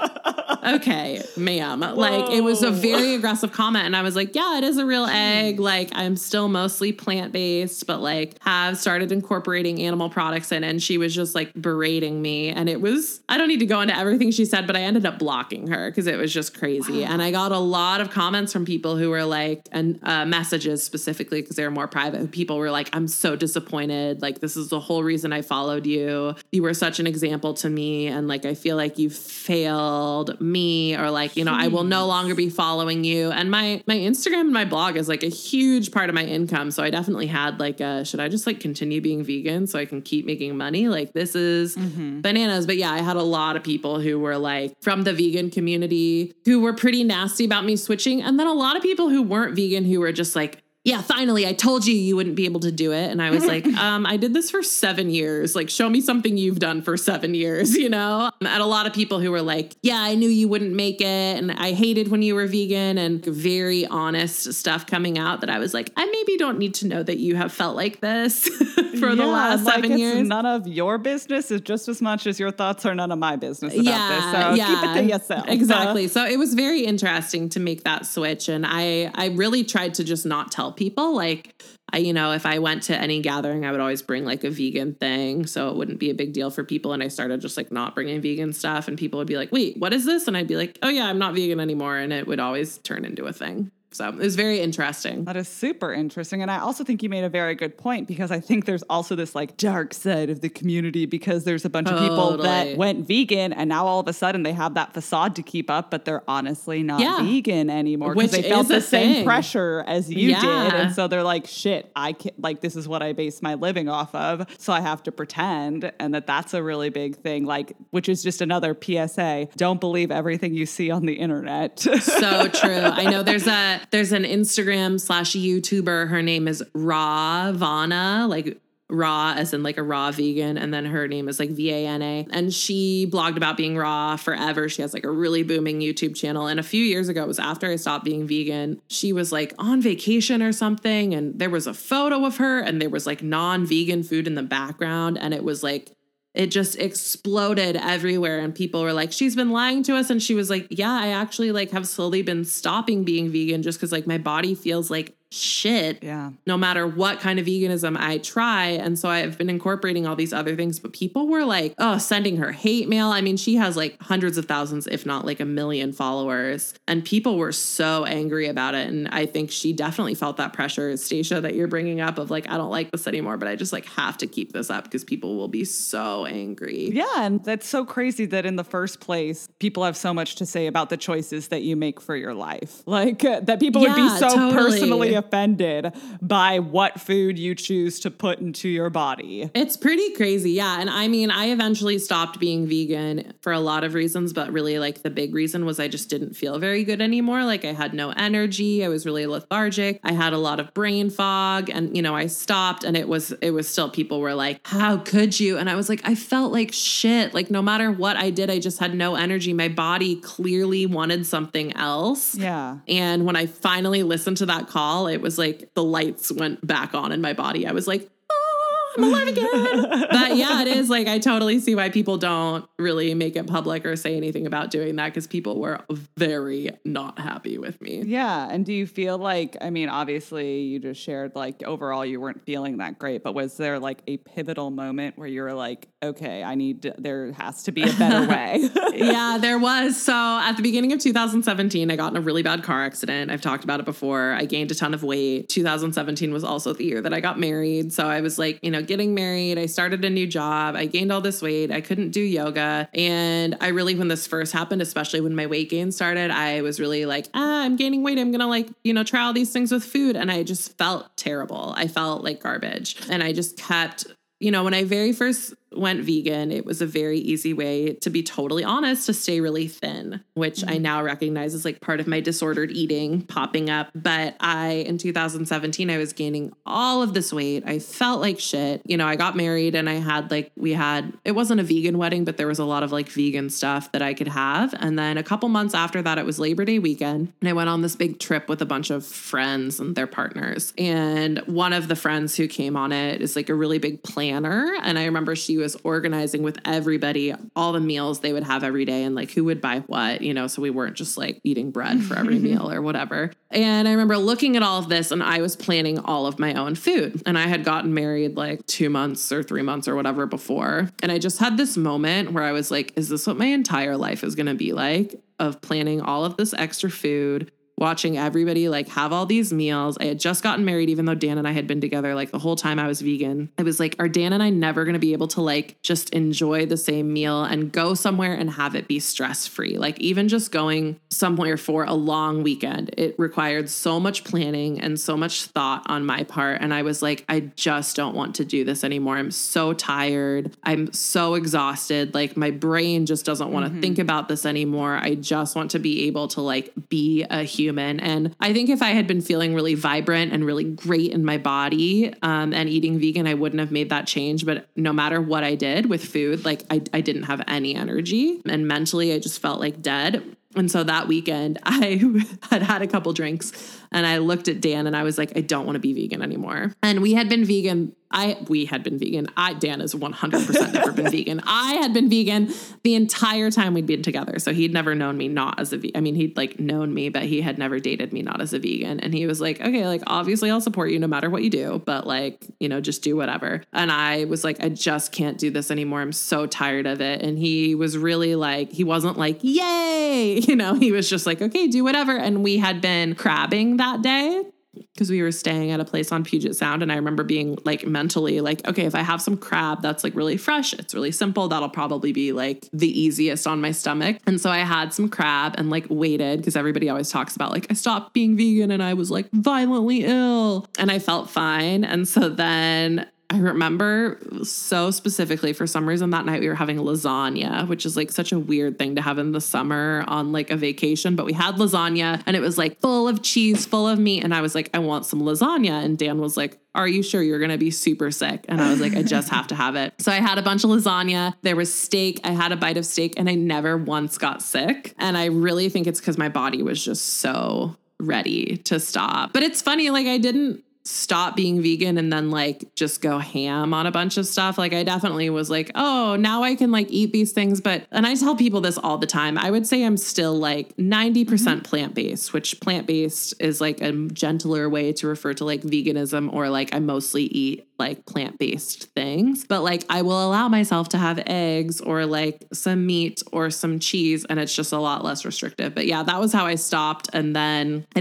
okay, ma'am. Whoa. Like it was a very aggressive comment. And I was like, yeah, it is a real egg. Like I'm still mostly plant-based, but like have started incorporating animal products in. And she was just like berating me. And it was, I don't need to go into everything she said, but I ended up blocking her because it was just crazy. Wow. And I got a lot of comments from people who were like, messages specifically, because they were more private. People were like, I'm so disappointed. Like, this is the whole reason I followed you. You were such an example to me. And like, I feel like you failed me, or like, you know, I will no longer be following you. And my Instagram and my blog is like a huge part of my income. So I definitely had like should I just like continue being vegan so I can keep making money? Like, this is bananas. But yeah, I had a lot of people who were like from the vegan community who were pretty nasty about me switching. And then a lot of people who weren't vegan who were just like, yeah, finally, I told you you wouldn't be able to do it. And I was like, I did this for 7 years. Like, show me something you've done for 7 years, you know? And a lot of people who were like, yeah, I knew you wouldn't make it. And I hated when you were vegan, and very honest stuff coming out that I was like, I maybe don't need to know that you have felt like this for the last 7 years. None of your business is just as much as your thoughts are none of my business about this. So keep it to yourself. Exactly. So it was very interesting to make that switch. And I really tried to just not tell people. Like, you know, if I went to any gathering, I would always bring like a vegan thing, so it wouldn't be a big deal for people. And I started just like not bringing vegan stuff, and people would be like, wait, what is this? And I'd be like, oh yeah, I'm not vegan anymore. And it would always turn into a thing. So it was very interesting. That is super interesting. And I also think you made a very good point, because I think there's also this like dark side of the community, because there's a bunch of people that went vegan and now all of a sudden they have that facade to keep up, but they're honestly not vegan anymore, because they felt the same pressure as you did. And so they're like, shit, I can't, like, this is what I base my living off of, so I have to pretend. And that's a really big thing, like, which is just another PSA. Don't believe everything you see on the internet. So true. I know there's an Instagram / YouTuber. Her name is Rawvana, like raw as in like a raw vegan. And then her name is like Vana. And she blogged about being raw forever. She has like a really booming YouTube channel. And a few years ago, it was after I stopped being vegan, she was like on vacation or something. And there was a photo of her and there was like non-vegan food in the background. And it was like, it just exploded everywhere. And people were like, she's been lying to us. And she was like, yeah, I actually like have slowly been stopping being vegan just because like my body feels like shit, no matter what kind of veganism I try. And so I've been incorporating all these other things. But people were like, oh, sending her hate mail. I mean, she has like hundreds of thousands, if not like 1 million followers. And people were so angry about it. And I think she definitely felt that pressure, Stacia, that you're bringing up of like, I don't like this anymore, but I just like have to keep this up because people will be so angry. Yeah. And that's so crazy that in the first place, people have so much to say about the choices that you make for your life. Like that people would be so personally offended by what food you choose to put into your body. It's pretty crazy. Yeah. And I mean, I eventually stopped being vegan for a lot of reasons, but really like the big reason was I just didn't feel very good anymore. Like I had no energy. I was really lethargic. I had a lot of brain fog and, you know, I stopped and it was still people were like, how could you? And I was like, I felt like shit. Like no matter what I did, I just had no energy. My body clearly wanted something else. Yeah. And when I finally listened to that call, it was like the lights went back on in my body. I was like, oh, I'm alive again. But yeah, it is like, I totally see why people don't really make it public or say anything about doing that, because people were very not happy with me. Yeah. And do you feel like, I mean, obviously you just shared like overall you weren't feeling that great, but was there like a pivotal moment where you were like, okay, there has to be a better way? Yeah, there was. So at the beginning of 2017, I got in a really bad car accident. I've talked about it before. I gained a ton of weight. 2017 was also the year that I got married. So I was like, you know, getting married. I started a new job. I gained all this weight. I couldn't do yoga. And I really, when this first happened, especially when my weight gain started, I was really like, I'm gaining weight. I'm going to like, you know, try all these things with food. And I just felt terrible. I felt like garbage. And I just kept, you know, when I very first went vegan, it was a very easy way, to be totally honest, to stay really thin, which I now recognize is like part of my disordered eating popping up. But in 2017, I was gaining all of this weight. I felt like shit. You know, I got married and it wasn't a vegan wedding, but there was a lot of like vegan stuff that I could have. And then a couple months after that, it was Labor Day weekend. And I went on this big trip with a bunch of friends and their partners. And one of the friends who came on it is like a really big planner. And I remember she was organizing with everybody all the meals they would have every day and like who would buy what, you know, so we weren't just like eating bread for every meal or whatever. And I remember looking at all of this and I was planning all of my own food. And I had gotten married like 2 months or 3 months or whatever before. And I just had this moment where I was like, is this what my entire life is going to be like, of planning all of this extra food, watching everybody like have all these meals? I had just gotten married, even though Dan and I had been together like the whole time I was vegan. I was like, are Dan and I never going to be able to like just enjoy the same meal and go somewhere and have it be stress-free? Like even just going somewhere for a long weekend, it required so much planning and so much thought on my part. And I was like, I just don't want to do this anymore. I'm so tired. I'm so exhausted. Like my brain just doesn't want to think about this anymore. I just want to be able to like be a human. And I think if I had been feeling really vibrant and really great in my body and eating vegan, I wouldn't have made that change. But no matter what I did with food, like I didn't have any energy, and mentally I just felt like dead. And so that weekend I had a couple drinks and I looked at Dan and I was like, I don't want to be vegan anymore. And we had been vegan. Dan is 100% never been vegan. I had been vegan the entire time we'd been together. So he'd never known me not as a vegan. I mean, he'd like known me, but he had never dated me not as a vegan. And he was like, okay, like obviously I'll support you no matter what you do, but like, you know, just do whatever. And I was like, I just can't do this anymore. I'm so tired of it. And he was really like, he wasn't like, yay, you know, he was just like, okay, do whatever. And we had been crabbing that day, because we were staying at a place on Puget Sound. And I remember being like mentally like, okay, if I have some crab that's like really fresh, it's really simple, that'll probably be like the easiest on my stomach. And so I had some crab and like waited, because everybody always talks about like, I stopped being vegan and I was like violently ill, and I felt fine. And so then I remember so specifically, for some reason that night we were having lasagna, which is like such a weird thing to have in the summer on like a vacation, but we had lasagna and it was like full of cheese, full of meat. And I was like, I want some lasagna. And Dan was like, are you sure? You're going to be super sick. And I was like, I just have to have it. So I had a bunch of lasagna. There was steak. I had a bite of steak and I never once got sick. And I really think it's because my body was just so ready to stop. But it's funny, like I didn't stop being vegan and then like just go ham on a bunch of stuff. Like I definitely was like, oh, now I can like eat these things. And I tell people this all the time, I would say I'm still like 90% plant-based, which plant-based is like a gentler way to refer to like veganism, or like I mostly eat like plant-based things, but like I will allow myself to have eggs or like some meat or some cheese, and it's just a lot less restrictive. But yeah, that was how I stopped. And then I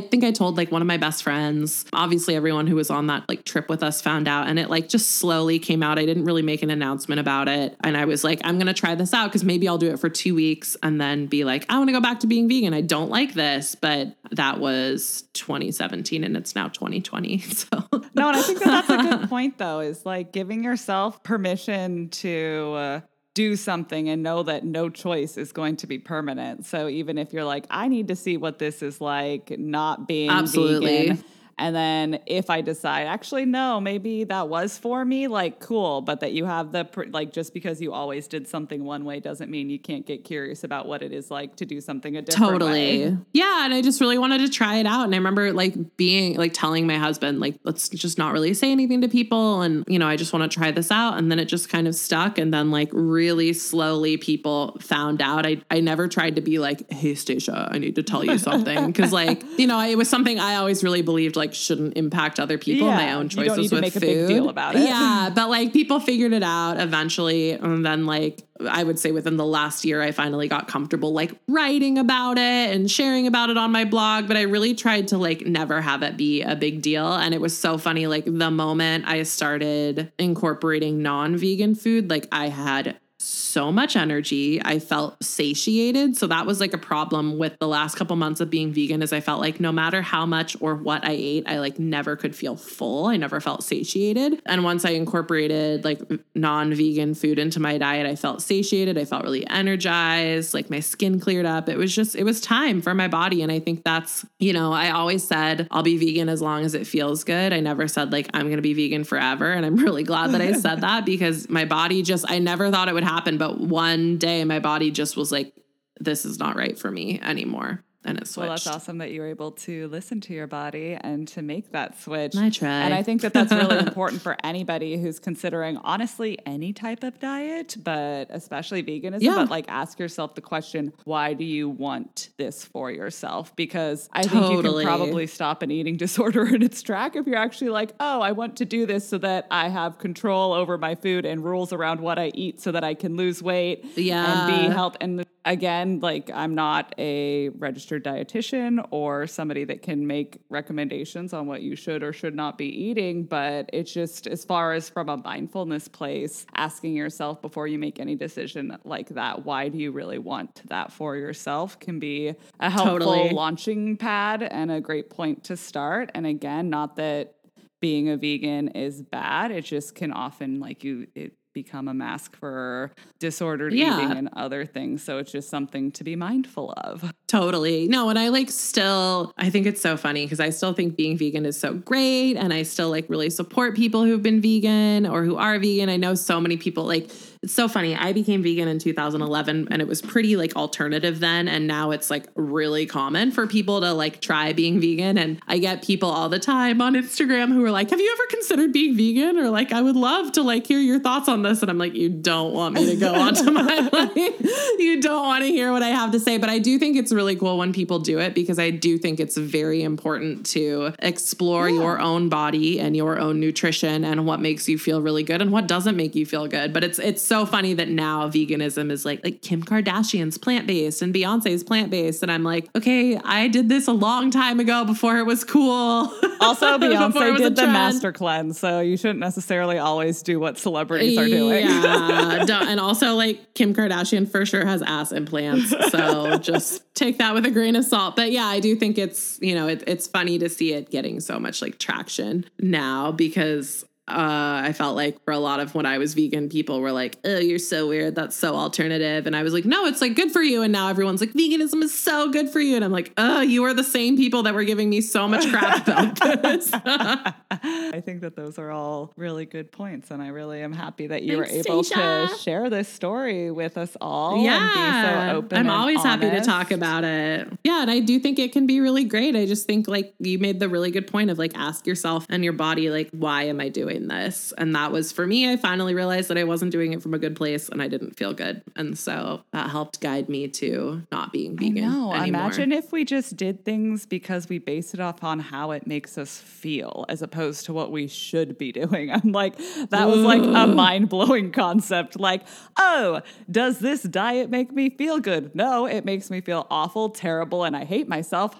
think I told like one of my best friends. Obviously everyone who was on that like trip with us found out, and it like just slowly came out. I didn't really make an announcement about it. And I was like, I'm going to try this out because maybe I'll do it for 2 weeks and then be like, I want to go back to being vegan. I don't like this. But that was 2017 and it's now 2020. So no, and I think that's a good point though, is like giving yourself permission to do something and know that no choice is going to be permanent. So even if you're like, I need to see what this is like not being absolutely vegan. And then if I decide, actually, no, maybe that was for me, like, cool. But that you have the, like, just because you always did something one way doesn't mean you can't get curious about what it is like to do something a different way. Totally. Yeah. And I just really wanted to try it out. And I remember like being like telling my husband, like, let's just not really say anything to people. And, you know, I just want to try this out. And then it just kind of stuck. And then like really slowly people found out. I never tried to be like, hey, Stacia, I need to tell you something. Cause like, you know, it was something I always really believed, like shouldn't impact other people. Yeah, my own choices you don't need to with make food. A big deal about it. Yeah, but like people figured it out eventually, and then like I would say within the last year, I finally got comfortable like writing about it and sharing about it on my blog. But I really tried to like never have it be a big deal. And it was so funny. Like the moment I started incorporating non-vegan food, like I had so much energy. I felt satiated. So that was like a problem with the last couple months of being vegan, is I felt like no matter how much or what I ate, I like never could feel full. I never felt satiated. And once I incorporated like non-vegan food into my diet, I felt satiated. I felt really energized. Like my skin cleared up. It was time for my body. And I think that's, you know, I always said I'll be vegan as long as it feels good. I never said like I'm going to be vegan forever. And I'm really glad that I said that, because my body just, I never thought it would happen. But one day my body just was like, this is not right for me anymore. And it switched. Well, that's awesome that you were able to listen to your body and to make that switch. I tried. And I think that that's really important for anybody who's considering, honestly, any type of diet, but especially veganism. Yeah. But like ask yourself the question, why do you want this for yourself? Because I think you can probably stop an eating disorder in its track if you're actually like, oh, I want to do this so that I have control over my food and rules around what I eat so that I can lose weight and be healthy. And again, like I'm not a registered dietitian or somebody that can make recommendations on what you should or should not be eating, but it's just as far as from a mindfulness place, asking yourself before you make any decision like that, why do you really want that for yourself, can be a helpful launching pad and a great point to start. And again, not that being a vegan is bad. It just can often become a mask for disordered eating and other things. So it's just something to be mindful of. Totally. No, and I think it's so funny because I still think being vegan is so great. And I still like really support people who've been vegan or who are vegan. I know so many people like, it's so funny. I became vegan in 2011 and it was pretty like alternative then. And now it's like really common for people to like try being vegan. And I get people all the time on Instagram who are like, have you ever considered being vegan? Or like, I would love to like hear your thoughts on this. And I'm like, you don't want me to go on to my life. You don't want to hear what I have to say. But I do think it's really cool when people do it, because I do think it's very important to explore your own body and your own nutrition and what makes you feel really good and what doesn't make you feel good. But it's so funny that now veganism is like Kim Kardashian's plant-based and Beyonce's plant-based. And I'm like, okay, I did this a long time ago before it was cool. Also, Beyonce did the master cleanse. So you shouldn't necessarily always do what celebrities are doing. Yeah. And also like Kim Kardashian for sure has ass implants. So just take that with a grain of salt. But yeah, I do think it's, you know, it's funny to see it getting so much like traction now, because I felt like for a lot of when I was vegan, people were like, oh, you're so weird. That's so alternative. And I was like, no, it's like good for you. And now everyone's like, veganism is so good for you. And I'm like, oh, you are the same people that were giving me so much crap about this. I think that those are all really good points. And I really am happy that you were able to share this story with us all. Yeah. And be so open. I'm always happy to talk about it. Yeah. And I do think it can be really great. I just think like you made the really good point of like, ask yourself and your body, like, why am I doing doing this. And that was, for me, I finally realized that I wasn't doing it from a good place and I didn't feel good. And so that helped guide me to not being vegan anymore. Imagine if we just did things because we base it off on how it makes us feel as opposed to what we should be doing. I'm like, that was like a mind-blowing concept. Like, oh, does this diet make me feel good? No, it makes me feel awful, terrible, and I hate myself.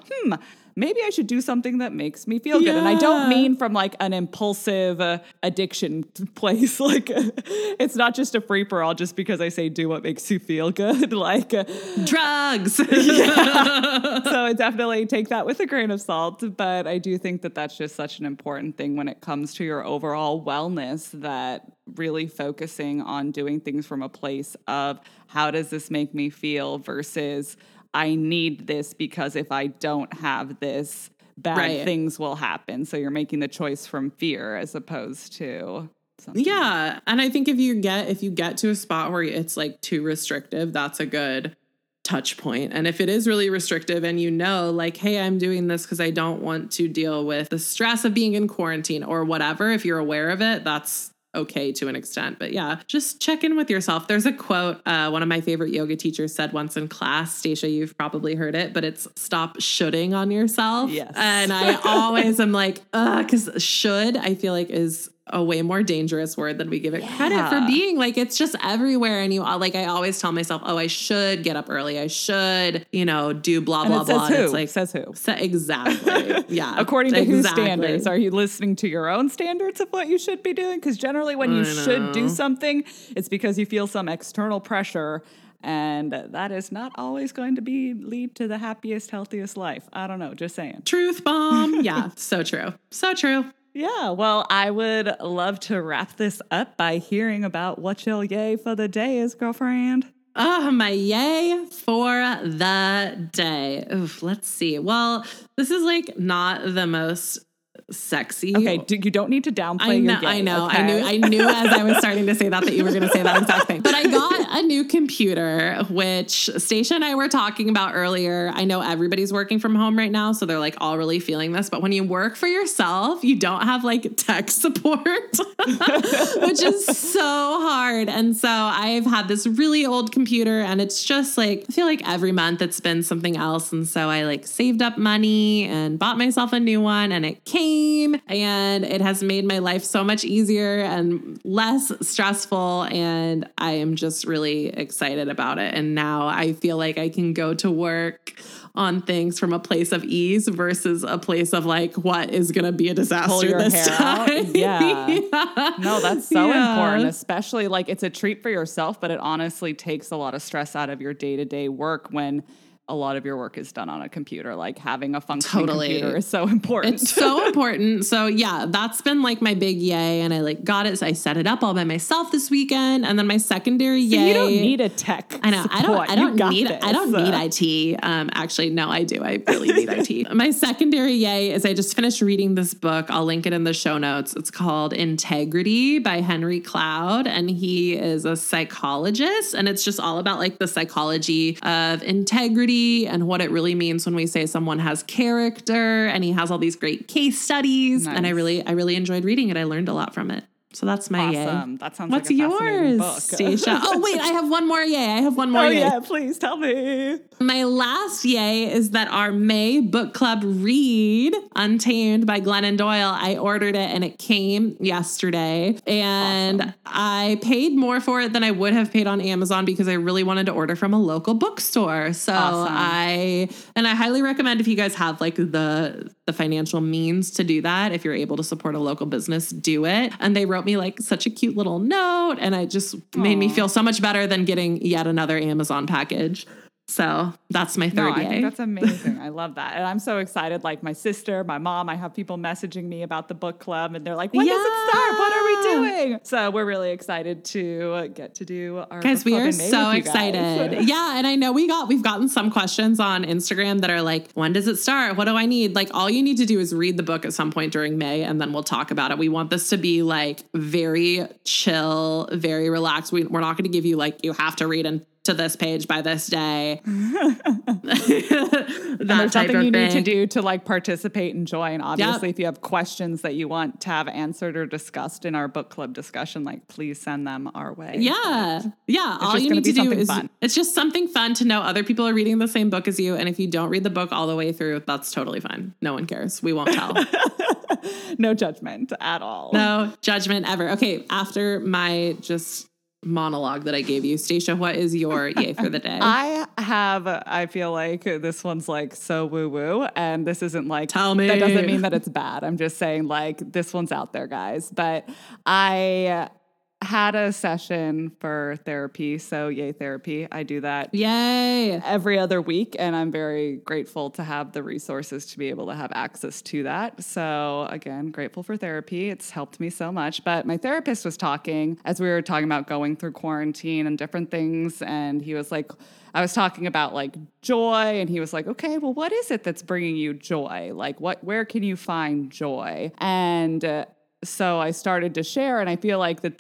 Maybe I should do something that makes me feel good. And I don't mean from like an impulsive addiction place. Like it's not just a free for all just because I say do what makes you feel good. Like drugs. Yeah. So definitely take that with a grain of salt. But I do think that that's just such an important thing when it comes to your overall wellness, that really focusing on doing things from a place of how does this make me feel versus I need this because if I don't have this, bad things will happen. So you're making the choice from fear as opposed to something. Yeah. And I think if you get to a spot where it's like too restrictive, that's a good touch point. And if it is really restrictive and you know, like, hey, I'm doing this because I don't want to deal with the stress of being in quarantine or whatever, if you're aware of it, that's okay to an extent. But yeah, just check in with yourself. There's a quote one of my favorite yoga teachers said once in class. Stacia, you've probably heard it, but it's stop shoulding on yourself. Yes. And I always am like, because should, I feel like, is a way more dangerous word than we give it credit for being. Like, it's just everywhere. And I always tell myself, oh, I should get up early. I should, do blah, blah, blah. It's like, says who? Exactly. Yeah. According to whose standards? Are you listening to your own standards of what you should be doing? Because generally when you should do something, it's because you feel some external pressure. And that is not always going to lead to the happiest, healthiest life. I don't know. Just saying. Truth bomb. Yeah. So true. So true. Yeah, well, I would love to wrap this up by hearing about what your yay for the day is, girlfriend. Oh, my yay for the day. Oof, let's see. Well, this is like not the most sexy. Okay, you don't need to downplay your yay. I know, okay? I knew as I was starting to say that you were going to say that exact thing. But I got a new computer, which Stacia and I were talking about earlier. I know everybody's working from home right now, so they're like all really feeling this. But when you work for yourself, you don't have like tech support, which is so hard. And so I've had this really old computer, and it's just like, I feel like every month it's been something else. And so I like saved up money and bought myself a new one, and it came, and it has made my life so much easier and less stressful. And I am just really excited about it. And now I feel like I can go to work on things from a place of ease versus a place of like, what is going to be a disaster? Pull your this hair time. Out. Yeah. No, that's so important, especially like it's a treat for yourself, but it honestly takes a lot of stress out of your day-to-day work when a lot of your work is done on a computer. Like having a functioning computer is so important. It's so important. So yeah, that's been like my big yay. And I like got it. So I set it up all by myself this weekend. And then my secondary yay. You don't need a tech. I know. Support. I don't need IT. Actually, no, I do. I really need IT. My secondary yay is I just finished reading this book. I'll link it in the show notes. It's called Integrity by Henry Cloud. And he is a psychologist. And it's just all about like the psychology of integrity and what it really means when we say someone has character, and he has all these great case studies. Nice. And I really enjoyed reading it. I learned a lot from it. So that's my yay. That sounds What's like a fascinating book. What's yours, Stacia? Oh, wait, I have one more yay. Oh, yeah, please tell me. My last yay is that our May book club read, Untamed by Glennon Doyle, I ordered it and it came yesterday. And awesome. I paid more for it than I would have paid on Amazon because I really wanted to order from a local bookstore. So awesome. I highly recommend if you guys have like the financial means to do that. If you're able to support a local business, do it. And they wrote me like such a cute little note, and it just made me feel so much better than getting yet another Amazon package. So that's my third yay. I think that's amazing. I love that. And I'm so excited. Like my sister, my mom, I have people messaging me about the book club and they're like, when does it start? What are we doing? So we're really excited to get to do our book club. We are so excited. Yeah. And I know we've gotten some questions on Instagram that are like, when does it start? What do I need? Like all you need to do is read the book at some point during May, and then we'll talk about it. We want this to be like very chill, very relaxed. We're not going to give you like, you have to read and to this page by this day. that there's nothing you need to do to like participate and join. Obviously, if you have questions that you want to have answered or discussed in our book club discussion, like please send them our way. Yeah. But yeah. All you need to do is it's just something fun to know other people are reading the same book as you. And if you don't read the book all the way through, that's totally fine. No one cares. We won't tell. No judgment at all. No judgment ever. Okay. After my just monologue that I gave you, Stacia, what is your yay for the day? I feel like this one's like so woo woo, and this isn't like, tell me. That doesn't mean that it's bad. I'm just saying like this one's out there, guys. But I had a session for therapy, so yay therapy. I do that every other week, and I'm very grateful to have the resources to be able to have access to that. So again, grateful for therapy. It's helped me so much. But my therapist was talking, as we were talking about going through quarantine and different things, and he was like, I was talking about like joy, and he was like, okay, well, what is it that's bringing you joy? Like where can you find joy? And so I started to share, and I feel like that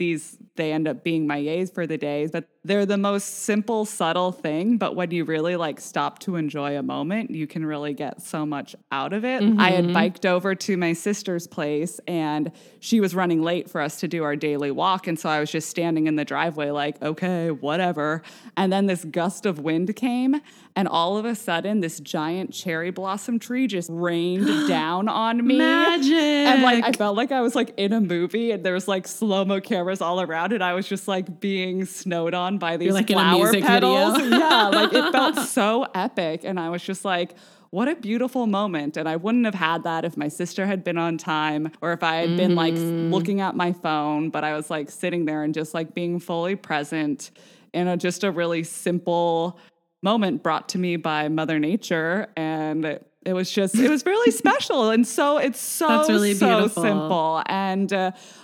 they end up being my yays for the days, but they're the most simple, subtle thing. But when you really like stop to enjoy a moment, you can really get so much out of it. Mm-hmm. I had biked over to my sister's place, and she was running late for us to do our daily walk. And so I was just standing in the driveway like, okay, whatever. And then this gust of wind came, and all of a sudden this giant cherry blossom tree just rained down on me. Magic. And like, I felt like I was like in a movie, and there was like slow-mo cameras all around, and I was just like being snowed on by these like flower petals. Yeah, like it felt so epic. And I was just like, what a beautiful moment. And I wouldn't have had that if my sister had been on time, or if I had been like looking at my phone, but I was like sitting there and just like being fully present in just a really simple moment brought to me by Mother Nature. And it was really special. And so it's so, really so simple. And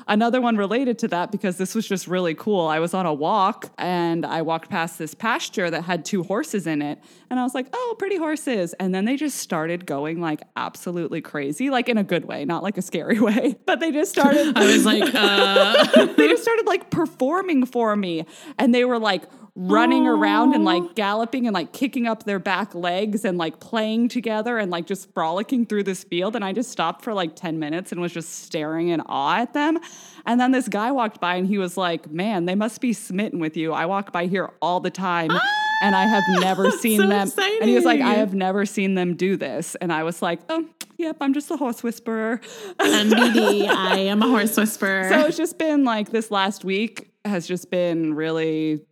another one related to that, because this was just really cool. I was on a walk, and I walked past this pasture that had two horses in it. And I was like, oh, pretty horses. And then they just started going like absolutely crazy, like in a good way, not like a scary way. But they just started. I was like, they just started like performing for me. And they were like running around and like galloping and like kicking up their back legs and like playing together and like just frolicking through this field. And I just stopped for like 10 minutes and was just staring in awe at them. And then this guy walked by, and he was like, man, they must be smitten with you. I walk by here all the time. And I have never seen them. Exciting. And he was like, I have never seen them do this. And I was like, oh, yep, I'm just a horse whisperer. MBD, I am a horse whisperer. So it's just been like this last week has just been really,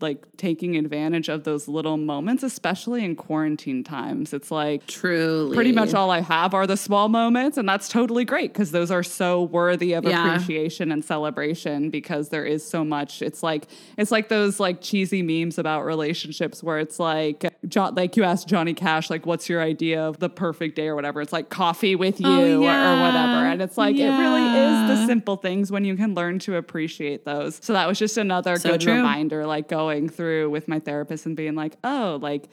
like taking advantage of those little moments, especially in quarantine times. It's like truly pretty much all I have are the small moments. And that's totally great, because those are so worthy of appreciation and celebration, because there is so much. It's like those like cheesy memes about relationships where it's like, like you ask Johnny Cash, like, what's your idea of the perfect day or whatever? It's like coffee with you or whatever. And it's like, it really is the simple things when you can learn to appreciate those. So that was just another good reminder, like going through with my therapist and being like, oh, like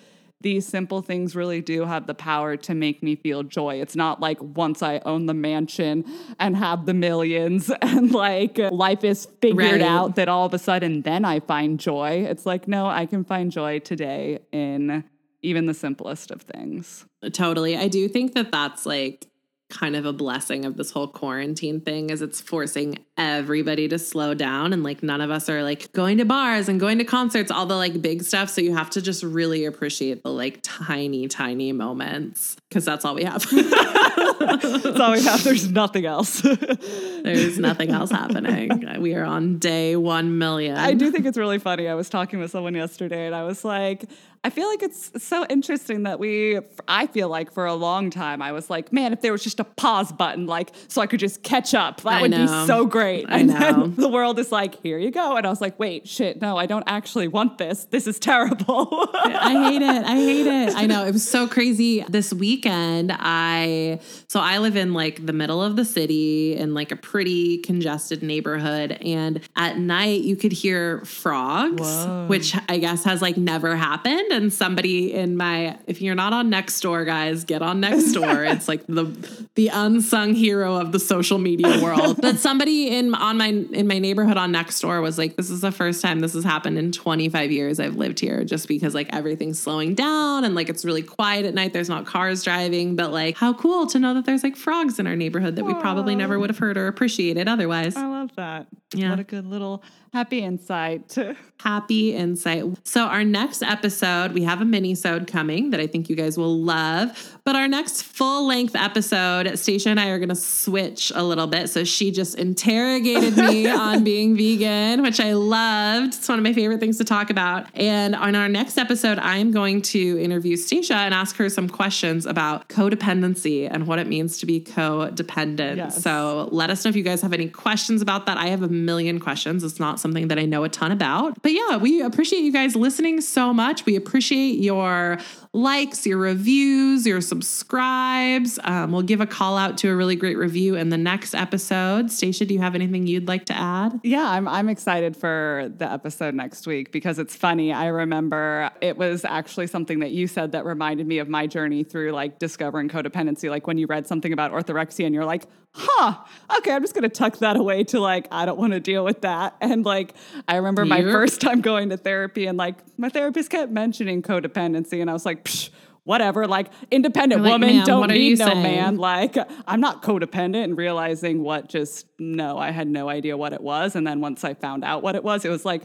these simple things really do have the power to make me feel joy. It's not like once I own the mansion and have the millions and like life is figured out that all of a sudden then I find joy. It's like, no, I can find joy today in even the simplest of things. Totally. I do think that that's like kind of a blessing of this whole quarantine thing, is it's forcing everybody to slow down, and like none of us are like going to bars and going to concerts, all the like big stuff. So you have to just really appreciate the like tiny moments, because that's all we have. That's all we have. There's nothing else. There's nothing else happening. We are on day 1,000,000. I do think it's really funny. I was talking with someone yesterday, and I was like, I feel like it's so interesting that I feel like for a long time, I was like, man, if there was just a pause button, like, so I could just catch up, that would be so great. And then the world is like, here you go. And I was like, wait, shit, no, I don't actually want this. This is terrible. I hate it. I know. It was so crazy this weekend. So I live in like the middle of the city in like a pretty congested neighborhood. And at night you could hear frogs, which I guess has like never happened. and somebody in my, if you're not on Nextdoor, guys, get on Nextdoor. It's like the unsung hero of the social media world. But somebody in my neighborhood on Nextdoor was like, this is the first time this has happened in 25 years I've lived here, just because like everything's slowing down and like it's really quiet at night. There's not cars driving, but like how cool to know that there's like frogs in our neighborhood that we probably never would have heard or appreciated otherwise. I love that. Yeah. What a good little happy insight. Happy insight. So our next episode, we have a mini-sode coming that I think you guys will love. But our next full-length episode, Stacia and I are going to switch a little bit. So she just interrogated me on being vegan, which I loved. It's one of my favorite things to talk about. And on our next episode, I'm going to interview Stacia and ask her some questions about codependency and what it means to be codependent. Yes. So let us know if you guys have any questions about that. I have a million questions. It's not something that I know a ton about. But yeah, we appreciate you guys listening so much. We appreciate your likes, your reviews, your subscribes. We'll give a call out to a really great review in the next episode. Stacia, do you have anything you'd like to add? Yeah, I'm excited for the episode next week because it's funny. I remember it was actually something that you said that reminded me of my journey through like discovering codependency. Like when you read something about orthorexia and you're like, okay, I'm just going to tuck that away to like, I don't want to deal with that. And like, I remember my first time going to therapy and like my therapist kept mentioning codependency and I was like, psh, whatever, like independent like, woman, don't need no man. Like I'm not codependent, and realizing I had no idea what it was. And then once I found out what it was like,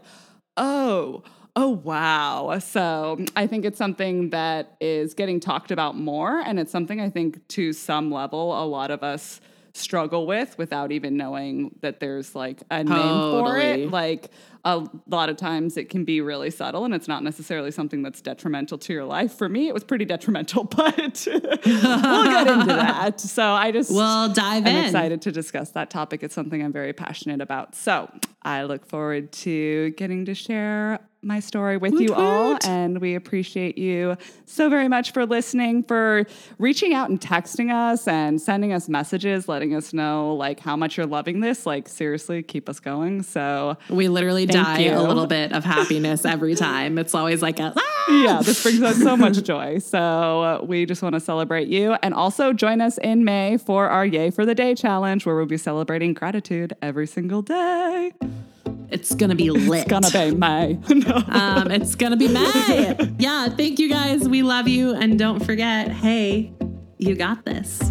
oh, wow. So I think it's something that is getting talked about more. And it's something I think to some level, a lot of us struggle with without even knowing that there's like a name for it. Like a lot of times it can be really subtle and it's not necessarily something that's detrimental to your life. For me, it was pretty detrimental, but we'll get into that. So I'm excited to discuss that topic. It's something I'm very passionate about. So I look forward to getting to share my story with you all. And we appreciate you so very much for listening, for reaching out and texting us and sending us messages, letting us know like how much you're loving this. Like seriously, keep us going. So we literally a little bit of happiness every time. It's always like yeah, this brings us so much joy. So we just want to celebrate you. And also join us in May for our Yay for the Day challenge, where we'll be celebrating gratitude every single day. It's going to be lit. It's going to be May. It's going to be May. Yeah. Thank you guys. We love you. And don't forget, hey, you got this.